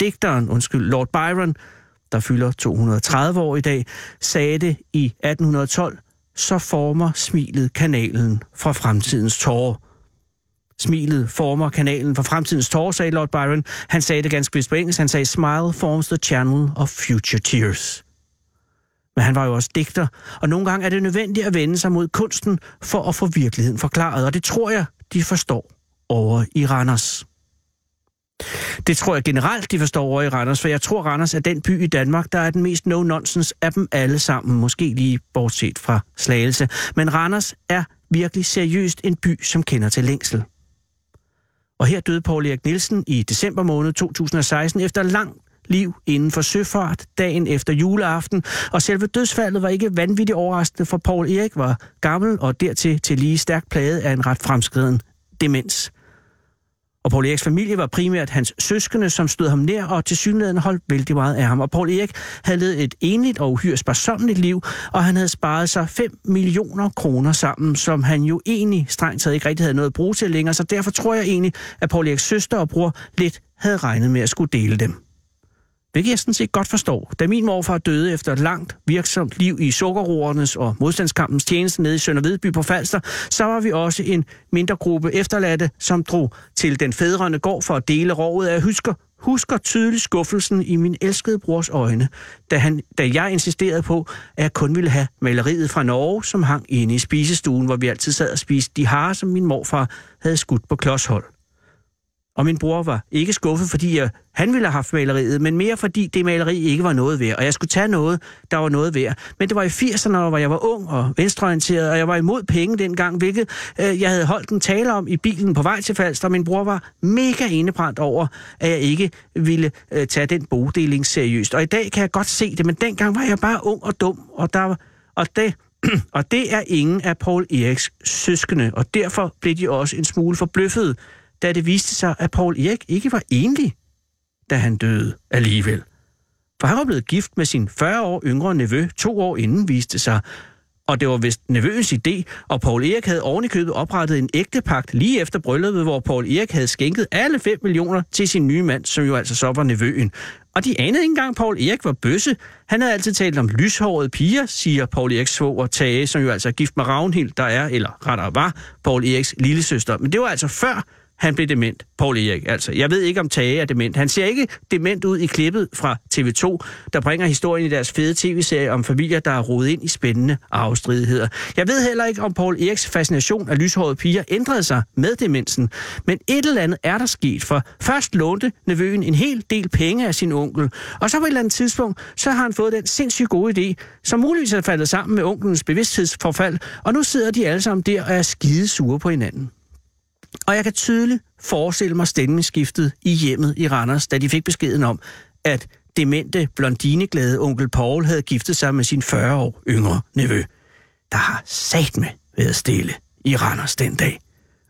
digteren, Lord Byron, der fylder 230 år i dag, sagde det i 1812, så former smilet kanalen fra fremtidens tårer. Smilet former kanalen for fremtidens tårer, sagde Lord Byron. Han sagde det ganske vist på engelsk. Han sagde, smile forms the channel of future tears. Men han var jo også digter, og nogle gange er det nødvendigt at vende sig mod kunsten for at få virkeligheden forklaret, og det tror jeg, de forstår over i Randers. Det tror jeg generelt, de forstår over i Randers, for jeg tror, Randers er den by i Danmark, der er den mest no-nonsense af dem alle sammen, måske lige bortset fra Slagelse. Men Randers er virkelig seriøst en by, som kender til længsel. Og her døde Poul Erik Nielsen i december måned 2016 efter langt liv inden for søfart dagen efter juleaften, og selve dødsfaldet var ikke vanvittigt overraskende, for Poul Erik var gammel og dertil til lige stærkt plaget af en ret fremskreden demens. Og Poul Eriks familie var primært hans søskende, som stod ham nær og tilsyneladende holdt vældig meget af ham. Og Poul Erik havde levet et enligt og uhyre sparsommeligt liv, og han havde sparet sig 5 millioner kroner sammen, som han jo egentlig strengt taget ikke rigtig havde noget at bruge til længere, så derfor tror jeg egentlig, at Poul Eriks søster og bror lidt havde regnet med at skulle dele dem. Hvilket jeg sådan set godt forstår, da min morfar døde efter et langt, virksomt liv i sukkerroernes og modstandskampens tjeneste nede i Sønder Vedby på Falster, så var vi også en mindre gruppe efterladte, som drog til den fædrende gård for at dele rovet. Jeg husker tydeligt skuffelsen i min elskede brors øjne, da jeg insisterede på, at jeg kun ville have maleriet fra Norge, som hang inde i spisestuen, hvor vi altid sad og spiste de harer, som min morfar havde skudt på klodshold. Og min bror var ikke skuffet, fordi han ville have haft maleriet, men mere fordi det maleri ikke var noget værd, og jeg skulle tage noget, der var noget værd. Men det var i 80'erne, hvor jeg var ung og venstreorienteret, og jeg var imod penge dengang, hvilket jeg havde holdt en tale om i bilen på vej til Falster. Min bror var mega indebrændt over, at jeg ikke ville tage den bogdeling seriøst. Og i dag kan jeg godt se det, men dengang var jeg bare ung og dum, og det er ingen af Poul Eriks søskende, og derfor blev de også en smule forbløffet, da det viste sig, at Poul Erik ikke var enlig, da han døde alligevel. For han var blevet gift med sin 40 år yngre nevø 2 år inden, viste sig. Og det var vist nevøens idé, og Poul Erik havde ovenikøbet oprettet en ægtepagt lige efter brylluppet, hvor Poul Erik havde skænket alle 5 millioner til sin nye mand, som jo altså så var nevøen. Og de anede ikke engang, Poul Erik var bøsse. Han havde altid talt om lyshårede piger, siger Poul Eriks svoger Tage, som jo altså er gift med Ragnhild, der er, eller rettere var, Poul Eriks lillesøster. Men det var altså før han blev dement, Poul Erik. Altså, jeg ved ikke, om Tage er dement. Han ser ikke dement ud i klippet fra TV2, der bringer historien i deres fede tv-serie om familier, der er rodet ind i spændende arvestridigheder. Jeg ved heller ikke, om Poul Eriks fascination af lyshårede piger ændrede sig med demensen. Men et eller andet er der sket, for først lånte nevøen en hel del penge af sin onkel, og så på et eller andet tidspunkt, så har han fået den sindssygt gode idé, som muligvis er faldet sammen med onkelens bevidsthedsforfald, og nu sidder de alle sammen der og er skide sure på hinanden. Og jeg kan tydeligt forestille mig stemningsskiftet i hjemmet i Randers, da de fik beskeden om, at demente, blondineglade onkel Poul havde giftet sig med sin 40 år yngre nevø. Der har satme været stille i Randers den dag.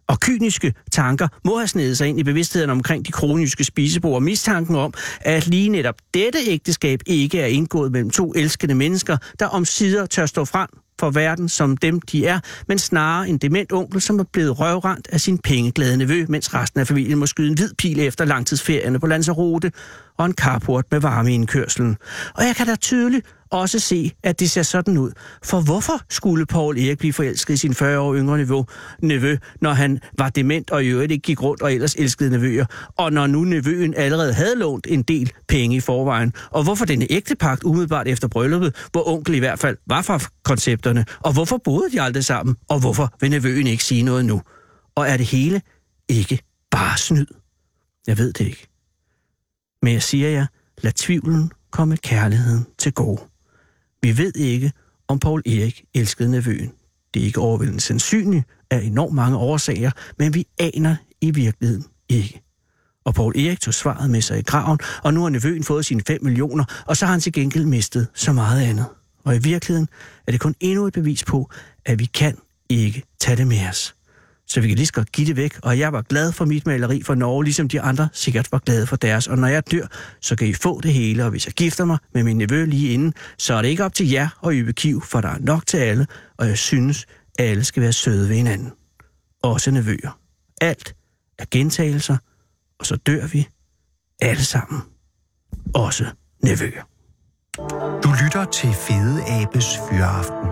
Og kyniske tanker må have snedet sig ind i bevidstheden omkring de kroniske spisebord og mistanken om, at lige netop dette ægteskab ikke er indgået mellem to elskende mennesker, der omsider tør stå frem for verden som dem, de er, men snarere en dement onkel, som er blevet røvrendt af sin pengeglade nevø, mens resten af familien må skyde en hvid pil efter langtidsferierne på Lanzarote og en carport med varmeindkørslen. Og jeg kan da tydeligt også se, at det ser sådan ud. For hvorfor skulle Poul Erik blive forelsket i sin 40 år yngre nevø, når han var dement og i øvrigt ikke gik rundt og ellers elskede nevøer, og når nu nevøen allerede havde lånt en del penge i forvejen? Og hvorfor denne ægtepagt umiddelbart efter brylluppet, hvor onkel i hvert fald var fra koncepterne? Og hvorfor boede de aldrig sammen? Og hvorfor vil nevøen ikke sige noget nu? Og er det hele ikke bare snyd? Jeg ved det ikke. Men jeg siger jer, lad tvivlen komme kærligheden til gode. Vi ved ikke, om Poul Erik elskede nevøen. Det er ikke overvældende sandsynligt af enormt mange årsager, men vi aner i virkeligheden ikke. Og Poul Erik tog svaret med sig i graven, og nu har nevøen fået sine 5 millioner, og så har han til gengæld mistet så meget andet. Og i virkeligheden er det kun endnu et bevis på, at vi kan ikke tage det med os. Så vi kan lige så godt give det væk, og jeg var glad for mit maleri for Norge, ligesom de andre sikkert var glade for deres. Og når jeg dør, så kan I få det hele, og hvis jeg gifter mig med min nevø lige inden, så er det ikke op til jer at ybe kiv, for der er nok til alle, og jeg synes, at alle skal være søde ved hinanden. Også nevøer. Alt er gentagelser, og så dør vi alle sammen. Også nevøer. Du lytter til Fede Abes Fyraften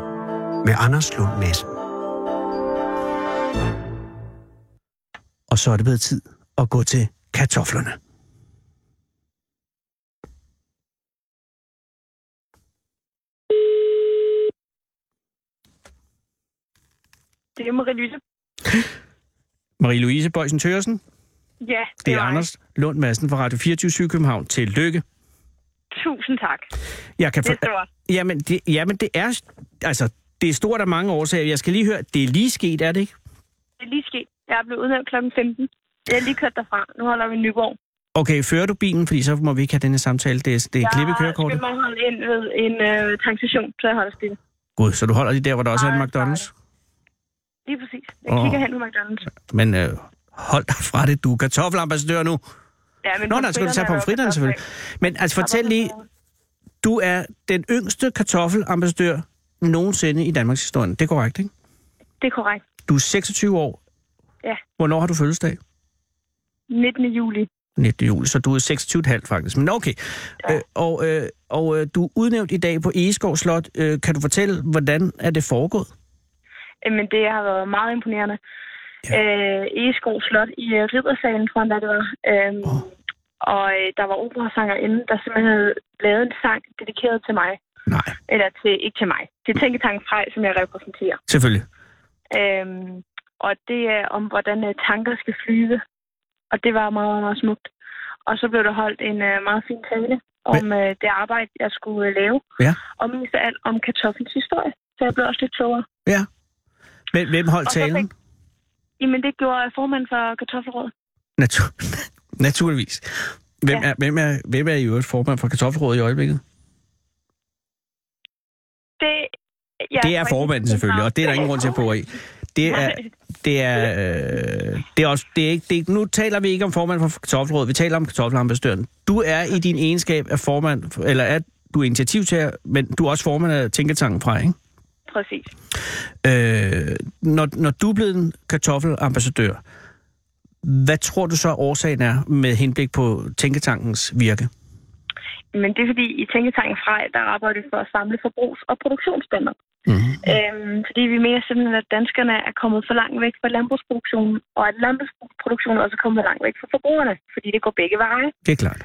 med Anders Lund Madsen. Og så er det blevet tid at gå til kartoflerne. Det er Marie-Louise. Marie-Louise Bøjsen-Thoresen? Ja, det er Anders Lund Madsen fra Radio 24-7 København. Tillykke. Tusind tak. Det er stort. Jamen, det er... Altså, det er stort af mange årsager. Jeg skal lige høre, det er lige sket, er det ikke? Det er lige sket. Jeg er blevet udnævnt kl. 15. Jeg er lige kørt derfra. Nu holder vi Nyborg. Okay, fører du bilen? Fordi så må vi ikke have denne samtale. Det er klippekørekortet. Jeg skal holde ind ved en tankstation, så jeg holder stille. God, så du holder lige der, hvor der også er en McDonald's? Nej. Lige præcis. Jeg kigger hen på McDonald's. Men hold dig fra det, du er kartoffelambassadør nu. Ja, men nå, skal du tage pomfritterne selvfølgelig. Men altså fortæl lige, du er den yngste kartoffelambassadør nogensinde i Danmarks historie. Det er korrekt, ikke? Det er korrekt. Du er 26 år. Ja. Hvornår har du fødselsdag? 19. juli. 19. juli, så du er 26,5 faktisk. Men okay. Ja. Og du er udnævnt i dag på Egeskov Slot. Kan du fortælle, hvordan er det foregået? Jamen, det har været meget imponerende. Ja. Egeskov Slot i Riddersalen, tror jeg, der det var. Og der var operasanger inde, der simpelthen havde lavet en sang dedikeret til mig. Nej. Eller ikke til mig. Til Tænketanken Frej, som jeg repræsenterer. Selvfølgelig. Og det er om, hvordan tanker skal flyve. Og det var meget, meget smukt. Og så blev der holdt en meget fin tale om det arbejde, jeg skulle lave. Ja. Og mest af alt om kartoffelens historie. Så jeg blev også lidt klogere. Ja. Hvem holdt talen? Jamen, det gjorde formanden for Kartoffelrådet. Naturligvis. Hvem er i øvrigt formand for Kartoffelrådet i øjeblikket? Det er formanden selvfølgelig, og det er der ingen grund til at påre i. Nu taler vi ikke om formanden for Kartoffelrådet, vi taler om kartoffelambassadøren. Du er i din egenskab af formand, eller er du initiativtager, men du er også formand af Tænketanken Frej, ikke? Præcis. Når du er blevet en kartoffelambassadør, hvad tror du så årsagen er med henblik på Tænketankens virke? Men det er fordi, i Tænketanken Frej, der arbejder vi for at samle forbrugs- og produktionsstandard. Mm-hmm. Fordi vi mener simpelthen, at danskerne er kommet for langt væk fra landbrugsproduktionen, og at landbrugsproduktionen også er kommet for langt væk fra forbrugerne, fordi det går begge veje. Det er klart.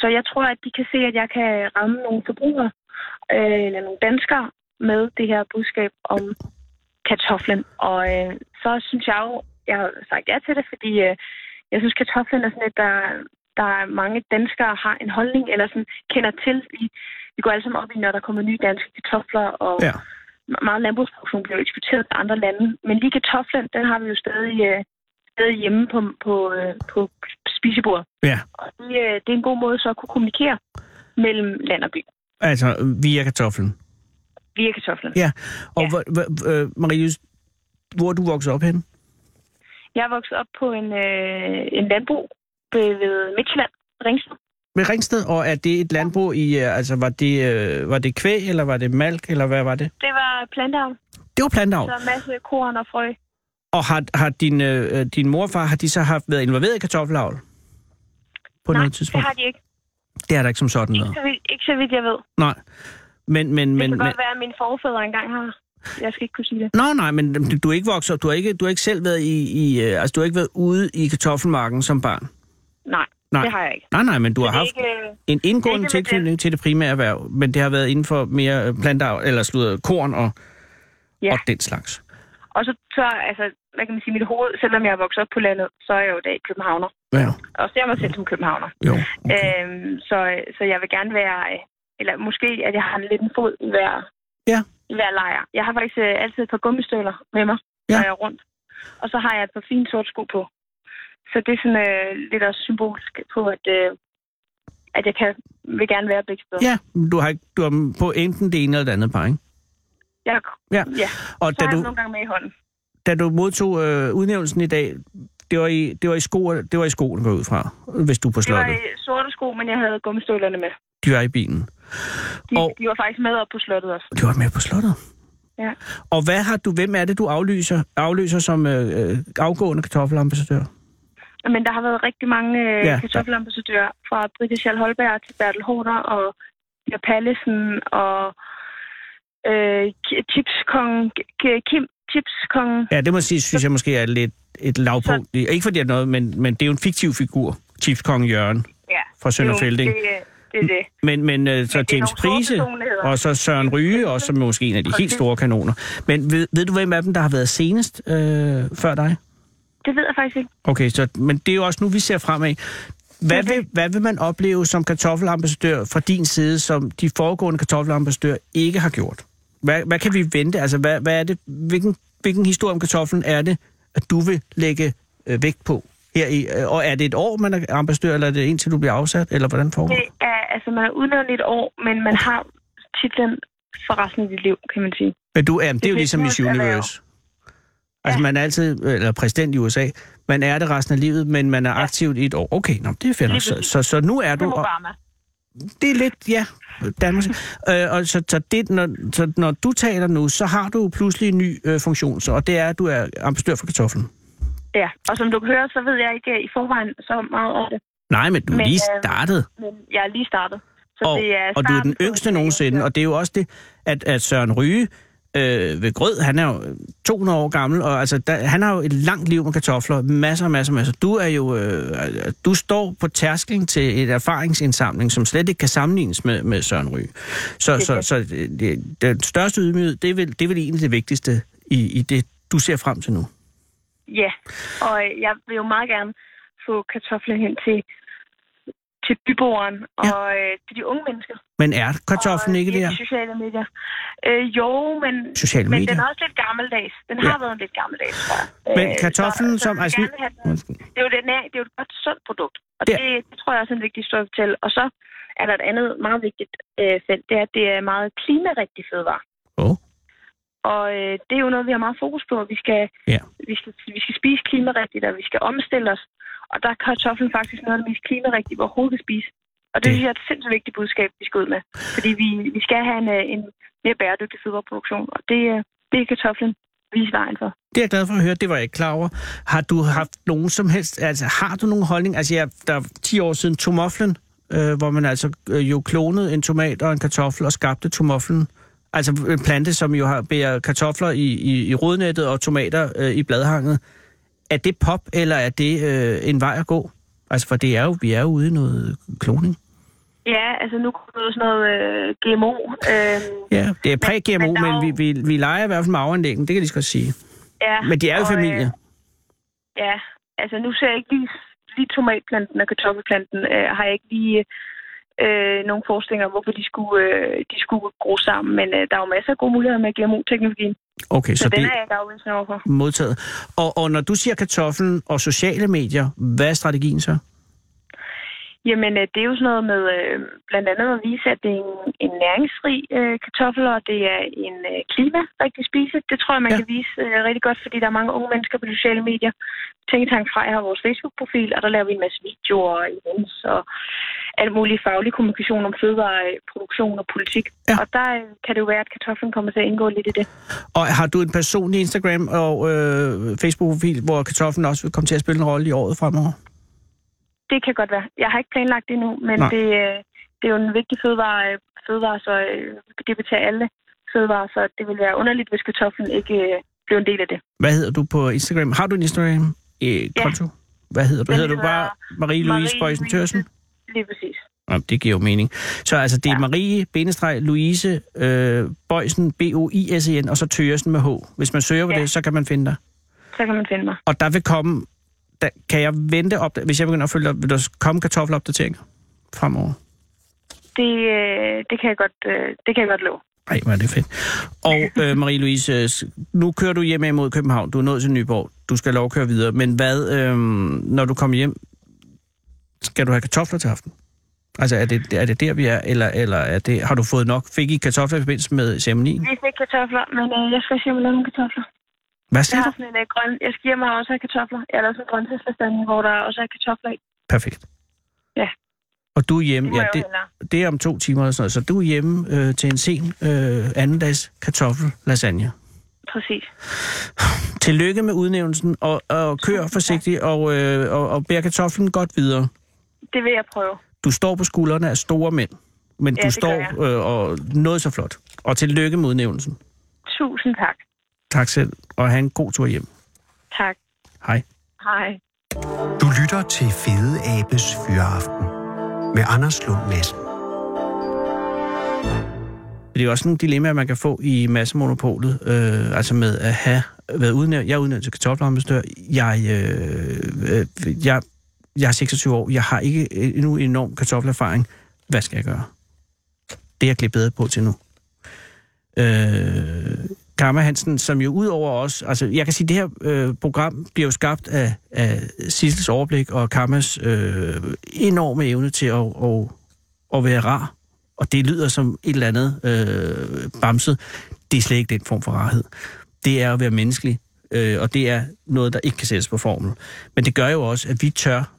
Så jeg tror, at de kan se, at jeg kan ramme nogle forbrugere, eller nogle danskere, med det her budskab om kartoflen. Og så synes jeg jo, jeg har sagt ja til det, fordi jeg synes, kartoflen er sådan lidt, der er mange danskere, har en holdning, eller sådan kender til. Vi går alle sammen op i, når der kommer nye danske kartofler, og meget landbrugsproduktion bliver eksporteret til andre lande. Men lige kartoflen, den har vi jo stadig hjemme på spisebordet. Ja. Og det er en god måde så at kunne kommunikere mellem land og by. Altså via kartoflen? Via kartoflen. Ja. Og Marie, hvor er du vokset op henne? Jeg er vokset op på en landbrug ved Midtjylland, Ringsted. Ved Ringsted, og er det et landbrug i, altså var det kvæg, eller var det mælk, eller hvad var det? Det var planteavl. Det var planteavl? Så en masse korn og frø. Og har din mor og far, har de så været involveret i kartoffelavl? På noget tidspunkt? Det har de ikke. Det er der ikke som sådan noget? Ikke så vidt jeg ved. Nej. Men det kan godt være, at mine forfædre engang har... Jeg skal ikke kunne sige det. Nej, men du er ikke vokset op. Du har ikke selv været du har ikke været ude i kartoffelmarken som barn. Nej, det har jeg ikke. Nej, men du har haft en indgående tilknytning til det primære erhverv, men det har været inden for mere planter eller korn og den slags. Og så altså, hvad kan man sige, mit hoved, selvom jeg er vokset op på landet, så er jeg jo i dag københavner. Ja. Og ser mig selv som københavner. Jo, okay. Så jeg vil gerne være, eller måske, at jeg har lidt en fod i hver lejr. Jeg har faktisk altid et par gummistøvler med mig, når jeg er rundt. Og så har jeg et par fine sorte sko på. Så det er sådan lidt også symbolisk på, at jeg vil gerne være begge steder. Ja, du har på enten det ene eller det andet par, ikke? Ja. Og så har jeg nogle gange med i hånden. Da du modtog udnævnelsen i dag, det var i skoen, går ud fra, hvis du er på slottet. Det var i sorte sko, men jeg havde gummistøvlerne med. De var i bilen. De var faktisk med op på slottet også. De var med på slottet? Ja. Og hvem er det, du afløser som afgående kartoffelambassadør? Men der har været rigtig mange kartoffelambassadører, fra Britta Schall Holberg til Bertel Hårder og Jørg Pallesen og Chipskongen. Ja, det må sige, synes jeg måske er lidt et lavpunkt. Ikke fordi det er noget, men det er jo en fiktiv figur, Chipskongen Jørgen fra Sønderfælding. Det. Men så James Price, og så Søren Ryge, også som måske en af de helt store kanoner. Men ved du, hvem af dem, der har været senest før dig? Det ved jeg faktisk ikke. Okay, men det er jo også nu, vi ser fremad. Hvad vil man opleve som kartoffelambassadør fra din side, som de foregående kartoffelambassadører ikke har gjort? Hvad kan vi vente? Altså, hvad er det? Hvilken historie om kartoflen er det, at du vil lægge vægt på? Og er det et år, man er ambassadør, eller er det indtil du bliver afsat, eller hvordan foregår det? Man er udnævnt i et år, men man har titlen for resten af dit liv, kan man sige. Men det er jo ligesom Miss Universe. Altså, man er altid, eller præsident i USA, man er det resten af livet, men man er aktivt i et år. Okay, nå, det er færdigt. Så nu er du... Det er Obama. Det er lidt, ja, Danmark. Når du taler nu, så har du pludselig en ny funktion, og det er, at du er ambassadør for kartoflen. Ja, og som du kan høre, så ved jeg ikke i forvejen så meget om det. Nej, men du er lige startet. Men jeg er lige startet. Så og du er den yngste nogensinde, og det er jo også det, at Søren Ryge ved Grød, han er jo 200 år gammel, og altså, han har jo et langt liv med kartofler, masser. Du er jo, du står på tærsklen til et erfaringsindsamling, som slet ikke kan sammenlignes med Søren Ryge. Så den største ydmyghed, det er vel egentlig det vigtigste i det, du ser frem til nu. Ja, og jeg vil jo meget gerne få kartoflen hen til byboeren og til de unge mennesker. Men er kartoflen ikke der? Sociale medier. Jo, men den er også lidt gammeldags. Den har været en lidt gammeldags, tror jeg. Men kartoflen, som... Det er jo et godt sundt produkt, og det tror jeg også er en vigtig historie at fortælle. Og så er der et andet meget vigtigt felt, det er, at det er meget klimarigtig fødevare. Og det er jo noget, vi har meget fokus på. Vi skal spise klimarigtigt, og vi skal omstille os. Og der er kartoflen faktisk noget af det mest klimarigtige, hvor hovedet kan spise. Og det synes jeg er et sindssygt vigtigt budskab, vi skal ud med. Fordi vi skal have en mere bæredygtig fødevareproduktion, og det er kartoflen vise vejen for. Det er jeg glad for at høre, det var jeg ikke klar over. Har du haft nogen som helst, altså har du nogen holdning? Altså der er 10 år siden tomoflen, hvor man altså jo klonede en tomat og en kartoffel og skabte tomoflen. Altså en plante, som jo bærer kartofler i rodnettet og tomater i bladhanget. Er det pop, eller er det en vej at gå? Altså, for det er jo, vi er jo ude i noget kloning. Ja, altså nu kommer der sådan noget GMO. Ja, det er præ-GMO, men vi leger i hvert fald med arveanlæggen, det kan de skal sige. Ja, men de er jo familie. Ja, altså nu ser jeg ikke lige tomatplanten og kartoffelplanten, har jeg ikke lige... nogle forskninger, hvorfor de skulle gro sammen, men der er jo masser af gode muligheder med GMO-teknologien. Okay, så den er jeg ikke afvisende overfor. Modtaget. Og når du siger kartoflen og sociale medier, hvad er strategien så? Jamen, det er jo sådan noget med blandt andet at vise, at det er en næringsrig kartoffel, og det er en klimarigtig spise. Det tror jeg, man kan vise rigtig godt, fordi der er mange unge mennesker på de sociale medier. Tænketank Frej har vores Facebook-profil, og der laver vi en masse videoer og events og alt muligt faglig kommunikation om fødevareproduktion og politik. Ja. Og der kan det jo være, at kartoflen kommer til at indgå lidt i det. Og har du en personlig Instagram og Facebook-profil, hvor kartoflen også vil komme til at spille en rolle i året fremover? Det kan godt være. Jeg har ikke planlagt det endnu, men det er jo en vigtig fødevare, så det betager alle fødevarer, så det vil være underligt, hvis kartoflen ikke blev en del af det. Hvad hedder du på Instagram? Har du en Instagram-konto? Ja. Hvad hedder du? Hedder du bare Marie-Louise Bøjsen-Thoresen? Lige præcis. Jamen, det giver jo mening. Så altså, det er Marie-Louise Bøjsen, Boisen, og så Thøresen med H. Hvis man søger på det, så kan man finde dig. Så kan man finde mig. Og der vil komme... kan jeg vente op, hvis jeg begynder at følge op, vil der komme kartoffelopdateringer fremover? Det kan jeg godt love. Ej, hvor er det fedt. Og Marie-Louise, nu kører du hjem imod København. Du er nået til Nyborg. Du skal lov at køre videre. Men hvad, når du kommer hjem, skal du have kartofler til aften? Altså, er det der, vi er, eller er det, har du fået nok? Fik I kartofler i forbindelse med ceremonien? Vi fik kartofler, men jeg skal simpelthen lave nogle kartofler. Hvad siger du? Jeg skal hjem og også have kartofler. Jeg har lavet sådan en grøntsagsbestand, hvor der også er kartofler i. Perfekt. Ja. Og du er hjemme, det er om 2 timer eller sådan noget, så du er hjemme til en sen andendags kartoffellasagne. Præcis. Tillykke med udnævnelsen, og kør forsigtigt, og bær kartoflen godt videre. Det vil jeg prøve. Du står på skuldrene af store mænd, men ja, du står og noget så flot. Og tillykke med udnævnelsen. Tusind tak. Tak selv, og have en god tur hjem. Tak. Hej. Hej. Du lytter til Fede Abes Fyraften med Anders Lund Madsen. Det er jo også en dilemma, man kan få i Mads og Monopolet, altså med at have været udnævnt. Jeg er udnævnt til kartoffelambassadør. Jeg er 26 år. Jeg har ikke endnu enorm kartoffelerfaring. Hvad skal jeg gøre? Det er jeg klædt bedre på til nu. Karma Hansen, som jo ud over os... Altså, jeg kan sige, at det her program bliver jo skabt af Sissels overblik og Karmas enorme evne til at være rar. Og det lyder som et eller andet bamset. Det er slet ikke den form for rarhed. Det er at være menneskelig, og det er noget, der ikke kan sættes på formel. Men det gør jo også, at vi tør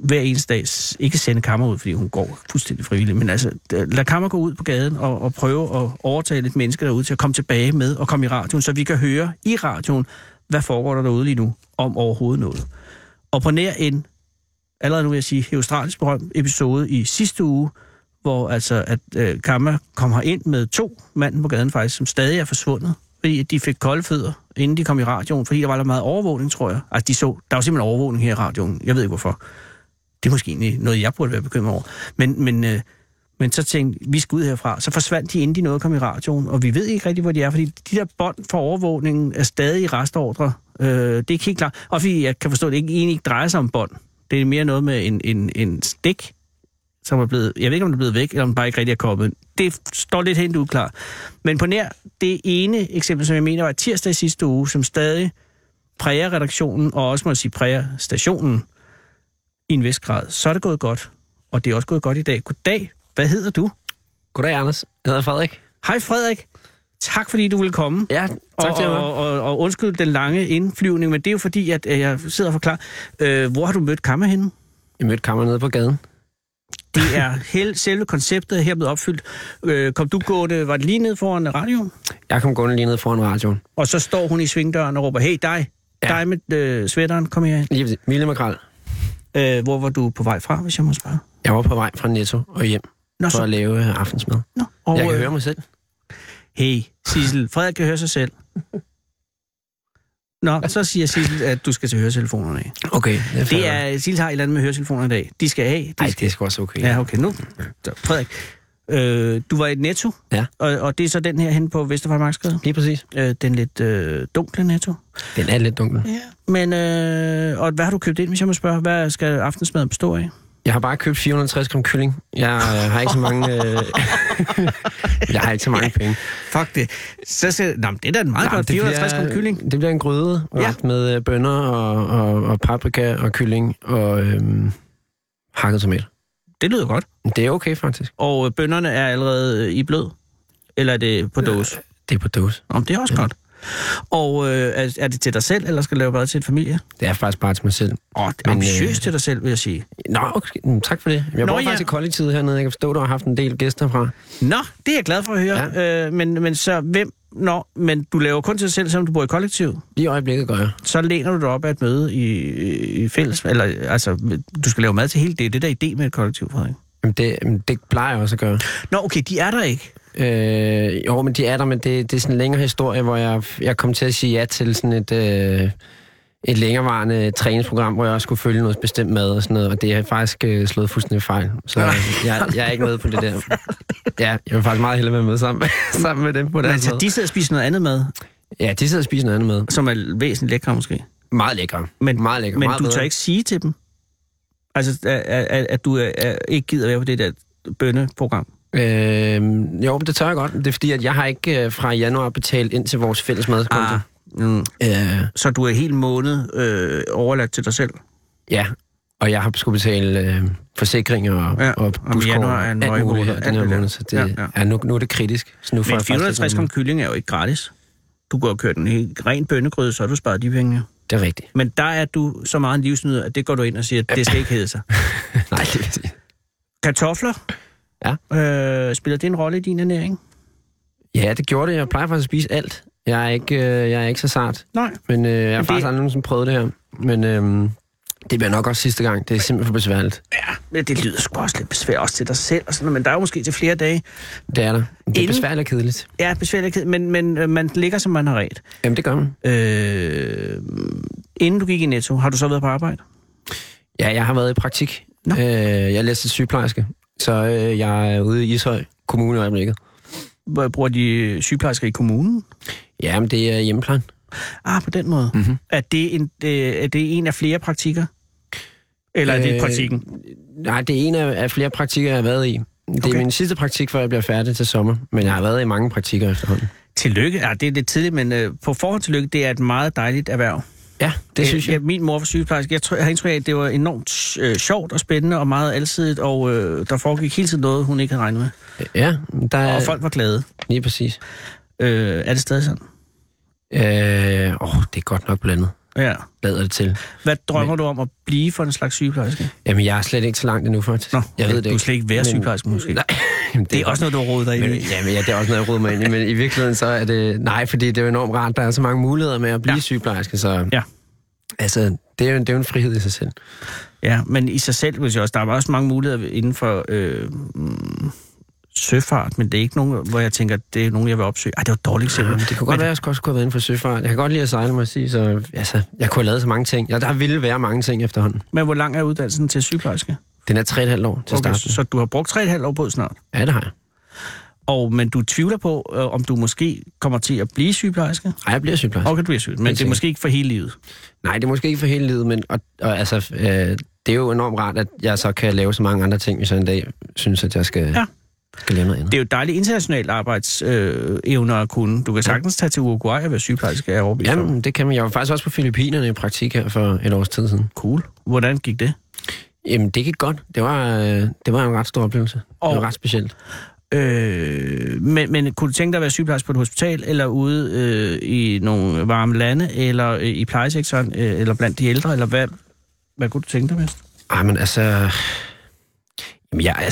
hver eneste dag ikke sende Kammer ud, fordi hun går fuldstændig frivilligt, men altså, lad Kammer gå ud på gaden og prøve at overtale et menneske derude til at komme tilbage med og komme i radioen, så vi kan høre i radioen, hvad foregår der derude lige nu, om overhovedet noget. Og på nær en, allerede nu vil jeg sige, herostratisk berømt episode i sidste uge, hvor altså, at Kammer kom herind med 2 mænd på gaden faktisk, som stadig er forsvundet, fordi de fik kolde fødder, inden de kom i radioen, fordi der var lidt meget overvågning, tror jeg. Altså, der var simpelthen overvågning her i radioen. Jeg ved ikke, hvorfor. Det er måske egentlig noget, jeg burde være bekymret over. Men så tænkte vi skal ud herfra. Så forsvandt de, inden de nåede at komme i radioen, og vi ved ikke rigtig, hvor de er, fordi de der bånd for overvågningen er stadig restordre. Det er ikke helt klart. Og fordi jeg kan forstå, at det egentlig ikke drejer sig om bånd. Det er mere noget med en stik, som er blevet... Jeg ved ikke, om det er blevet væk, eller om det bare ikke rigtig er kommet. Det står lidt helt uklart. Men på nær det ene eksempel, som jeg mener var tirsdag i sidste uge, som stadig præger redaktionen, og også må sige præger stationen i en vis grad, så er det gået godt. Og det er også gået godt i dag. Goddag. Hvad hedder du? Goddag, Anders. Jeg hedder Frederik. Hej, Frederik. Tak, fordi du ville komme. Ja, tak til dig. Og undskyld den lange indflyvning, men det er jo fordi, at jeg sidder og forklarer. Hvor har du mødt Kammer henne? Jeg mødte Kammer nede på gaden. Det er selve konceptet her blevet opfyldt. Kom du gående, var det lige nede foran radioen? Jeg kom gående lige nede foran radioen. Og så står hun i svingdøren og råber, hey dig, ja. Dig med sweateren, kom her. Lige Mille Makrel. Hvor var du på vej fra, hvis jeg må spørge? Jeg var på vej fra Netto og hjem for at lave aftensmad. Nå. Og, jeg kan høre mig selv. Hey, Sissel, Frederik kan høre sig selv. Nå, så siger Sissel, at du skal til høretelefonerne af. Okay. Det er Sissel har et eller andet med høretelefonerne i dag. De skal af. Nej, det er sgu også okay. Ja, okay. Nu, Frederik, du var i Netto, ja. og det er så den her hen på Vesterfaldmarksgade. Lige præcis. Den lidt dunkle Netto. Den er lidt dunkle. Ja. Men, og hvad har du købt ind, hvis jeg må spørge? Hvad skal aftensmaden bestå af? Jeg har bare købt 460 gram kylling. Jeg har ikke så mange... jeg har ikke så mange penge. Fuck det. Så skal... Nå, det er da en meget godt 460 gram kylling. Det bliver en gryde med bønner og paprika og kylling og hakket tomat. Det lyder godt. Det er okay, faktisk. Og bønnerne er allerede i blød? Eller er det på dåse? Det er på dåse. Om det er også godt. Og er det til dig selv, eller skal du lave bare til et familie? Det er faktisk bare til mig selv. Det er ambitiøst til dig selv, vil jeg sige. Nå, okay. Tak for det. Jeg bor faktisk i kollektivet hernede. Jeg kan forstå, at du har haft en del gæster fra. Nå, det er jeg glad for at høre. Ja. Men så hvem? Nå, men du laver kun til dig selv, selvom du bor i kollektivet? Lige i øjeblikket gør jeg. Så læner du dig op af et møde i fælles... Eller, altså, du skal lave mad til hele det. Det er der idé med et kollektiv, Frederik. Det plejer jeg også at gøre. Nå, okay, de er der ikke. Jo, men de er der, men det er sådan en længere historie, hvor jeg kom til at sige ja til sådan et længerevarende træningsprogram, hvor jeg også skulle følge noget bestemt mad og sådan noget, og det har faktisk slået fuldstændig fejl. Så jeg er ikke med på det der. Ja, jeg vil faktisk meget hellere være med sammen med dem på det. Men altså, de sidder og spiser noget andet mad? Ja, de sidder og spiser noget andet mad. Som er væsentligt lækre måske? Meget lækre. Men meget du tør ikke sige til dem? Altså, at du ikke gider være på det der bønneprogram? Jo, det tør jeg godt. Det er fordi, at jeg har ikke fra januar betalt ind til vores fælles madkonto. Så du er helt måned overladt til dig selv? Ja, og jeg har skulle betale forsikringer og buskår og alt muligt den her måned, så det, nu er det kritisk. Så nu får men 460 kr. Kylling er jo ikke gratis. Du går og kører den helt ren bønnegrød, så du sparer de penge. Det er rigtigt. Men der er du så meget en livsnyder, at det går du ind og siger, at det skal ikke hedde sig. Nej, det vil sige. Kartofler? Ja. Spiller det en rolle i din ernæring? Ja, det gjorde det. Jeg plejer faktisk at spise alt. Jeg er ikke så sart. Nej. Men jeg har faktisk aldrig nogensinde prøvet det her. Men det bliver nok også sidste gang. Det er simpelthen for besværligt. Ja, men det lyder sgu også lidt besværligt, også til dig selv og sådan noget, men der er jo måske til flere dage. Det er der. Det er besværligt og kedeligt. Ja, besværligt og kedeligt, men man ligger, som man har ret. Jamen, det gør man. Inden du gik i Netto, har du så været på arbejde? Ja, jeg har været i praktik. Jeg læste sygeplejerske, så jeg er ude i Ishøj Kommune i øjeblikket. Hvor bruger de sygeplejersker i kommunen? Jamen, det er hjemmeplejen. Ah, på den måde. Mm-hmm. Er det en af flere praktikker? Eller er det praktikken? Nej, det er en af flere praktikker, jeg har været i. Det er min sidste praktik, før jeg bliver færdig til sommer. Men jeg har været i mange praktikker efterhånden. Tillykke. Ja, det er lidt tidligt, men på forhold til lykke, det er et meget dejligt erhverv. Ja, det synes jeg. Min mor var sygeplejerske. Jeg har indtryk af, at det var enormt sjovt og spændende og meget alsidigt, og der foregik hele tiden noget, hun ikke havde regnet med. Ja. Og folk var glade. Lige præcis. Er det stadig sådan? Det er godt nok blandet. Ja. Lader det til. Hvad drømmer du om at blive for en slags sygeplejerske? Jamen, jeg er slet ikke så langt endnu, faktisk. Nå, jeg ved det ikke. Du er slet ikke være sygeplejerske, måske? Nej. Det er også noget, du har rodet dig ind i. Jamen, ja, det er også noget, jeg roder mig ind i, men i virkeligheden så er det... Nej, fordi det er jo enormt rart, der er så mange muligheder med at blive sygeplejerske, så... Ja. Altså, det er jo en frihed i sig selv. Ja, men i sig selv, hvis jeg også... Der er også mange muligheder inden for... søfart, men det er ikke nogen, hvor jeg tænker, det er nogen, jeg vil opsøge. Ej, det var dårligt simpelthen. Ja, det kunne godt være, at jeg skulle også kunne have været inden for søfart. Jeg kan godt lide at sejle, må jeg sige, så altså, jeg kunne have lavet så mange ting. Ja, der ville være mange ting efterhånden. Men hvor lang er uddannelsen til sygeplejerske? Den er 3,5 år til starten. Så du har brugt 3,5 år på snart? Ja, det har jeg. Men du tvivler på, om du måske kommer til at blive sygeplejerske? Nej, jeg bliver sygeplejerske. Okay, du bliver sygeplejerske, men det er måske ikke for hele livet? Nej, det er måske ikke for hele livet, men det er jo enormt rart, at jeg så kan lave så mange andre ting, hvis jeg en dag synes, at jeg skal... Ja. Det er jo dejligt internationalt arbejdsevner at kunne. Du kan sagtens tage til Uruguay og være sygeplejerske. Jamen, det kan man. Jeg var faktisk også på Filippinerne i praktik her for et års tid siden. Cool. Hvordan gik det? Jamen, det gik godt. Det var en ret stor oplevelse. Det var ret specielt. Men kunne du tænke dig at være sygeplejerske på et hospital, eller ude i nogle varme lande, eller i plejesektoren, eller blandt de ældre, eller hvad? Hvad kunne du tænke dig mest? Ej, men altså...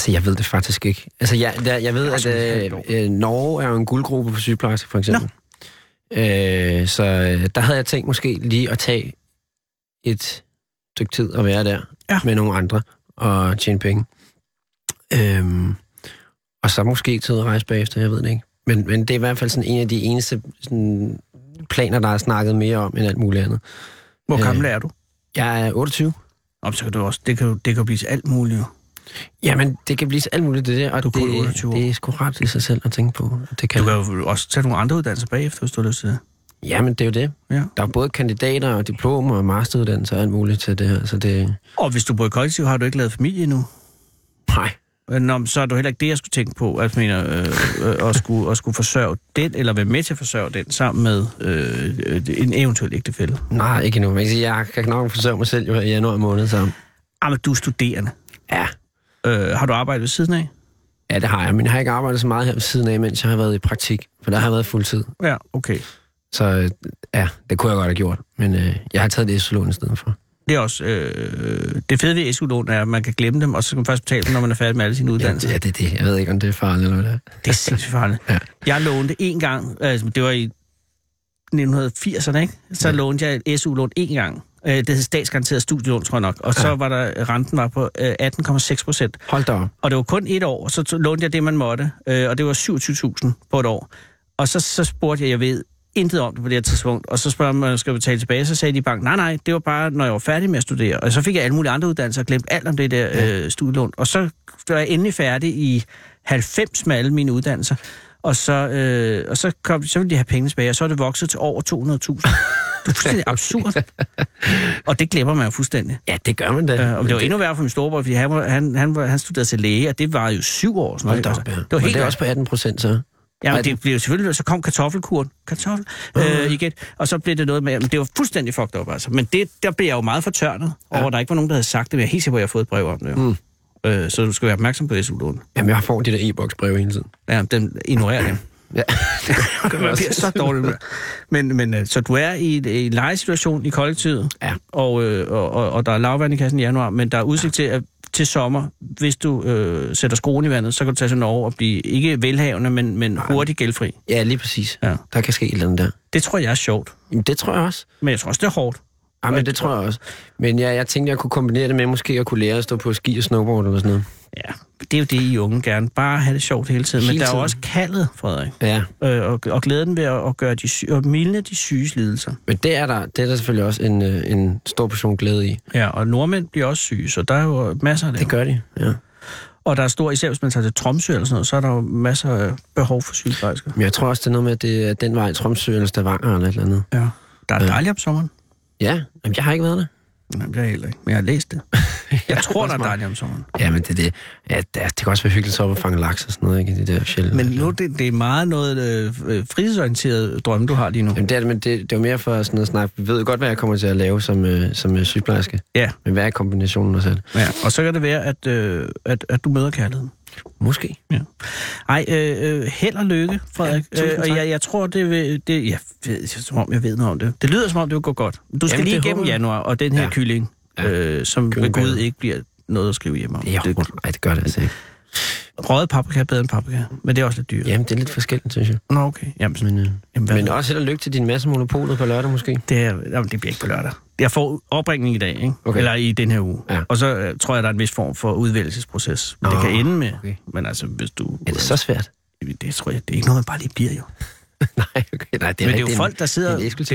jeg ved det faktisk ikke. Altså, jeg ved, at Norge er jo en guldgruppe for sygeplejersker, for eksempel. Så der havde jeg tænkt måske lige at tage et stykke tid at være der med nogle andre og tjene penge. Og så måske tid at rejse bagefter, jeg ved det ikke. Men det er i hvert fald sådan en af de eneste sådan, planer, der er snakket mere om end alt muligt andet. Hvor gammel er du? Jeg er 28. Så kan du også, det kan blive alt muligt. Jamen, det kan blive så alt muligt, det der, og det er sgu ret i sig selv at tænke på. Det kan. Du kan jo også tage nogle andre uddannelser bagefter, hvis du har lyst til det. Jamen, det er jo det. Ja. Der er både kandidater og diplomer og masteruddannelser og alt muligt til det her, så det... Og hvis du bor i kollektiv, har du ikke lavet familie endnu? Nej. Nå, så er du heller ikke det, jeg skulle tænke på, at skulle forsørge den, eller være med til at forsørge den, sammen med en eventuel ægtefælle. Nej, ikke endnu. Jeg kan nok forsørge mig selv i januar måned sammen. Men du er studerende. Ja. Har du arbejdet ved siden af? Ja, det har jeg, men jeg har ikke arbejdet så meget her ved siden af, mens jeg har været i praktik, for der har jeg været fuldtid. Ja, okay. Så ja, det kunne jeg godt have gjort, men jeg har taget det SU-lån i stedet for. Det er også... det fede ved SU-lån er, at man kan glemme dem, og så kan man først betale dem, når man er færdig med alle sine uddannelser. Ja, det er det. Jeg ved ikke, om det er farligt eller hvad. Det er sindssygt farligt. Ja. Jeg lånte en gang, altså, det var i 1980'erne, ikke? Så lånte jeg et SU-lån en gang. Det hed statsgaranteret studielån, tror jeg nok. Og så var der, renten var på 18,6%. Hold da op. Og det var kun et år, så lånte jeg det, man måtte. Og det var 27.000 på et år. Og så spurgte jeg ved intet om det på det her tidspunkt. Og så spørger man, skal jeg betale tilbage? Så sagde de i banken, nej, det var bare, når jeg var færdig med at studere. Og så fik jeg alle mulige andre uddannelser og glemte alt om det der studielån. Og så var jeg endelig færdig i 90 med alle mine uddannelser. Og så ville de have penge tilbage, og så er det vokset til over 200.000. Du er fuldstændig absurd. Og det glemmer man jo fuldstændig. Ja, det gør man da. Og det var endnu værre for min storebror, fordi han studerede til læge, og det var jo 7 år. Sådan noget. Altså. Det var helt også på 18% så? Ja, men det blev selvfølgelig, så kom kartoffelkuren. Igen. Og så blev det noget med, men det var fuldstændig fucked up, altså. Men det, der blev jeg jo meget fortørnet over, der ikke var nogen, der havde sagt det, men jeg er helt sikker på, at jeg har fået et brev om det. Mm. Så du skal være opmærksom på SU-lån. Jamen, jeg får de der e-boks-brev hele tiden. Ja, den ignorerer dem. Ja, det bliver så dårligt. Men så du er i en lejesituation i kollektivet, ja. og der er lavvand i kassen i januar, men der er udsigt til, at til sommer, hvis du sætter skruen i vandet, så kan du tage til Norge og blive ikke velhavende, men hurtigt gældfri. Ja, lige præcis. Ja. Der kan ske et eller andet der. Det tror jeg er sjovt. Jamen, det tror jeg også. Men jeg tror også, det er hårdt. Ja, men det tror jeg også. Men jeg tænkte, jeg kunne kombinere det med måske at kunne lære at stå på ski og snowboard eller sådan noget. Ja, det er jo det, I unge gerne. Bare have det sjovt hele tiden. Men der er jo også kaldet, Frederik. Ja. Og glæden ved at gøre og mildne de syges lidelser. Men det er der selvfølgelig også en stor portion glæde i. Ja, og nordmænd bliver også syge, så der er jo masser af det. Det gør de, ja. Og der er stor, især hvis man tager til Tromsø eller sådan noget, så er der jo masser af behov for sygeplejersker. Men jeg tror også, det er noget med, at det er den vej Tromsø eller Stavanger eller et eller andet. Ja, der er dejligt om sommeren. Ja, jamen, jeg har ikke været der. Jamen, jeg heller ikke, men jeg har læst det. Jeg tror, der er dejligt om sommeren. Ja, men det. Ja, det kan også være hyggeligt så at fange laks og sådan noget, ikke? I de der fjælde. Men nu, det er meget noget fritidsorienteret drømme, du har lige nu. Jamen, det er jo mere for sådan noget snak. Vi ved jo godt, hvad jeg kommer til at lave som sygeplejerske. Ja. Men hvad er kombinationen og selv? Ja, og så kan det være, at du møder kærligheden. Måske. Ja. Ej, held og lykke, Frederik. Ja, og jeg tror, det jeg ved noget om det. Det lyder, som om det vil gå godt. Du skal lige igennem januar, og den her kylling, som ved Gud ikke bliver noget at skrive hjem om. Ja, det gør det altså ikke. Røget paprika er bedre end paprika, men det er også lidt dyrt. Jamen, det er lidt forskelligt, synes jeg. Nå, okay. Men også held og lykke til din Mads og Monopolet på lørdag, måske? Det bliver ikke på lørdag. Jeg får opringning i dag, ikke? Okay. Eller i den her uge. Ja. Og så tror jeg, der er en vis form for udvælgelsesproces. Men det kan ende med. Okay. Men altså, hvis du... Er det så svært? Det tror jeg, det er ikke noget, man bare lige bliver, jo. Nej, okay. Nej, det er jo folk, der sidder... Det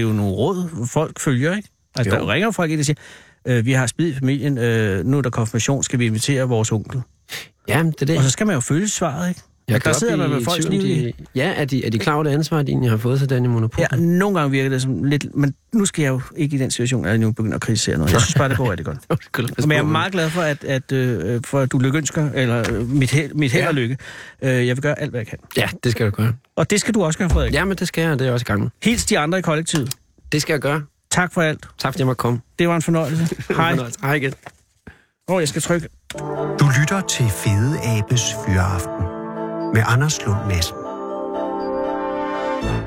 er jo nogle råd, folk følger, ikke? Altså, der ringer folk ind og siger, vi har spid i familien, nu er der konfirmation, skal vi invitere vores onkel? Jamen, det er det. Og så skal man jo følge svaret, ikke? Der sidder man med folks liv i. Ja, er de klar over det ansvar, at de egentlig har fået sig den i Monopolet? Ja, nogle gange virker det som lidt... Men nu skal jeg jo ikke i den situation, at jeg nu begynder at kritisere noget. Jeg synes bare, det går rigtig godt. Men jeg er meget glad for, at du lykønsker, eller mit held og lykke. Jeg vil gøre alt, hvad jeg kan. Ja, det skal du gøre. Og det skal du også gøre, Frederik. Ja, men det skal jeg, det er også i gang med. Hils de andre i kollektivet. Det skal jeg gøre. Tak for alt. Tak fordi jeg måtte komme. Det var en fornøjelse. Hej. Hej igen. Jeg skal trykke. Du lytter til Fede Abes Fyraften med Anders Lund Madsen.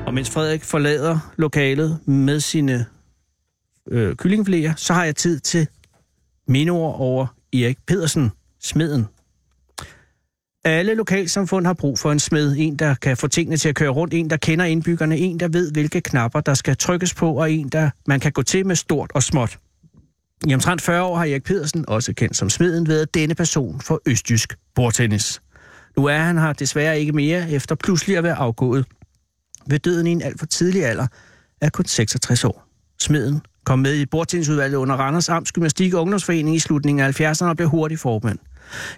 Og mens Frederik forlader lokalet med sine kyllingfiléer, så har jeg tid til mindeord over Erik Pedersen, smeden. Alle lokalsamfund har brug for en smed. En, der kan få tingene til at køre rundt. En, der kender indbyggerne. En, der ved, hvilke knapper, der skal trykkes på. Og en, der man kan gå til med stort og småt. I omtrent 40 år har Erik Pedersen, også kendt som smeden, været denne person for østjysk bordtennis. Nu er han her desværre ikke mere, efter pludselig at være afgået ved døden i en alt for tidlig alder af kun 66 år. Smeden kom med i bordtennisudvalget under Randers Amts Gymnastik og Ungdomsforening i slutningen af 70'erne og blev hurtig formand.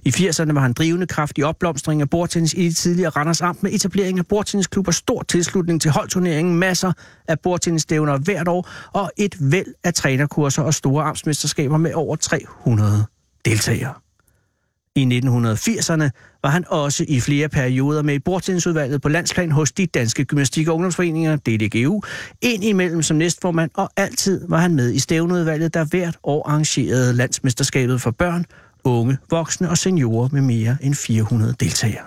I 80'erne var han drivende kraft i opblomstringen af bordtennis i det tidligere Randers Amt med etablering af bordtennisklubber, stor tilslutning til holdturneringen, masser af bordtennisstævner hvert år og et væld af trænerkurser og store amtsmesterskaber med over 300 deltagere. I 1980'erne var han også i flere perioder med i bordtennisudvalget på landsplan hos de danske gymnastik- og ungdomsforeninger, DDGU, indimellem som næstformand, og altid var han med i stævneudvalget, der hvert år arrangerede landsmesterskabet for børn, unge, voksne og seniorer med mere end 400 deltagere.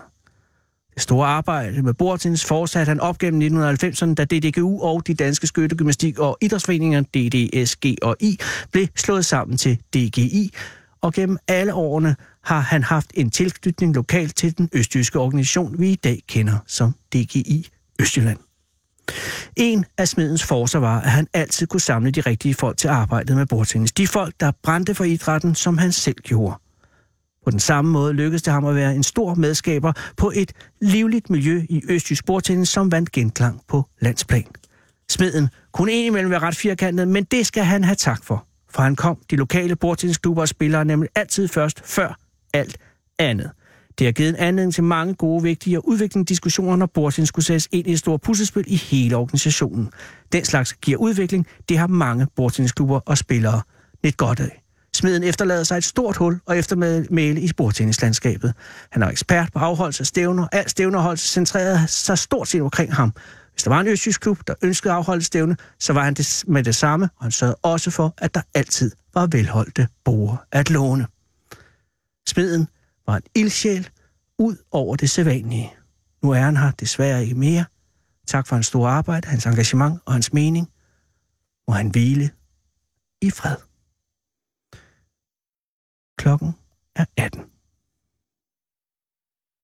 Det store arbejde med bordtennis fortsatte han op gennem 1990'erne, da DDGU og de danske skytte-, gymnastik- og idrætsforeninger, DDSG og I, blev slået sammen til DGI, og gennem alle årene har han haft en tilknytning lokalt til den østjyske organisation, vi i dag kender som DGI Østjylland. En af smedens forser var, at han altid kunne samle de rigtige folk til arbejdet med bordtennis. De folk, der brændte for idrætten, som han selv gjorde. På den samme måde lykkedes det ham at være en stor medskaber på et livligt miljø i østjysk bordtennis, som vandt genklang på landsplan. Smeden kunne indimellem være ret firkantet, men det skal han have tak for. For han kom de lokale bordtennisklubber og spillere nemlig altid først, før alt andet. Det har givet en anledning til mange gode, vigtige og udviklende diskussioner, når Bortin skulle sættes ind i et stort puslespil i hele organisationen. Den slags giver udvikling, det har mange bordtennisklubber og spillere lidt godt af. Smeden efterlader sig et stort hul og eftermæle i bordtennislandskabet. Han er ekspert på afholdelse af stævner. Alt stævnerholdelse centrerede sig stort set omkring ham. Hvis der var en østjysk klub, der ønskede at afholde stævne, så var han det med det samme, og han sørgede også for, at der altid var velholdte borgere at låne. Smeden var en ildsjæl ud over det sædvanlige. Nu er han her desværre ikke mere. Tak for hans store arbejde, hans engagement og hans mening. Må han hvile i fred. Klokken er 18.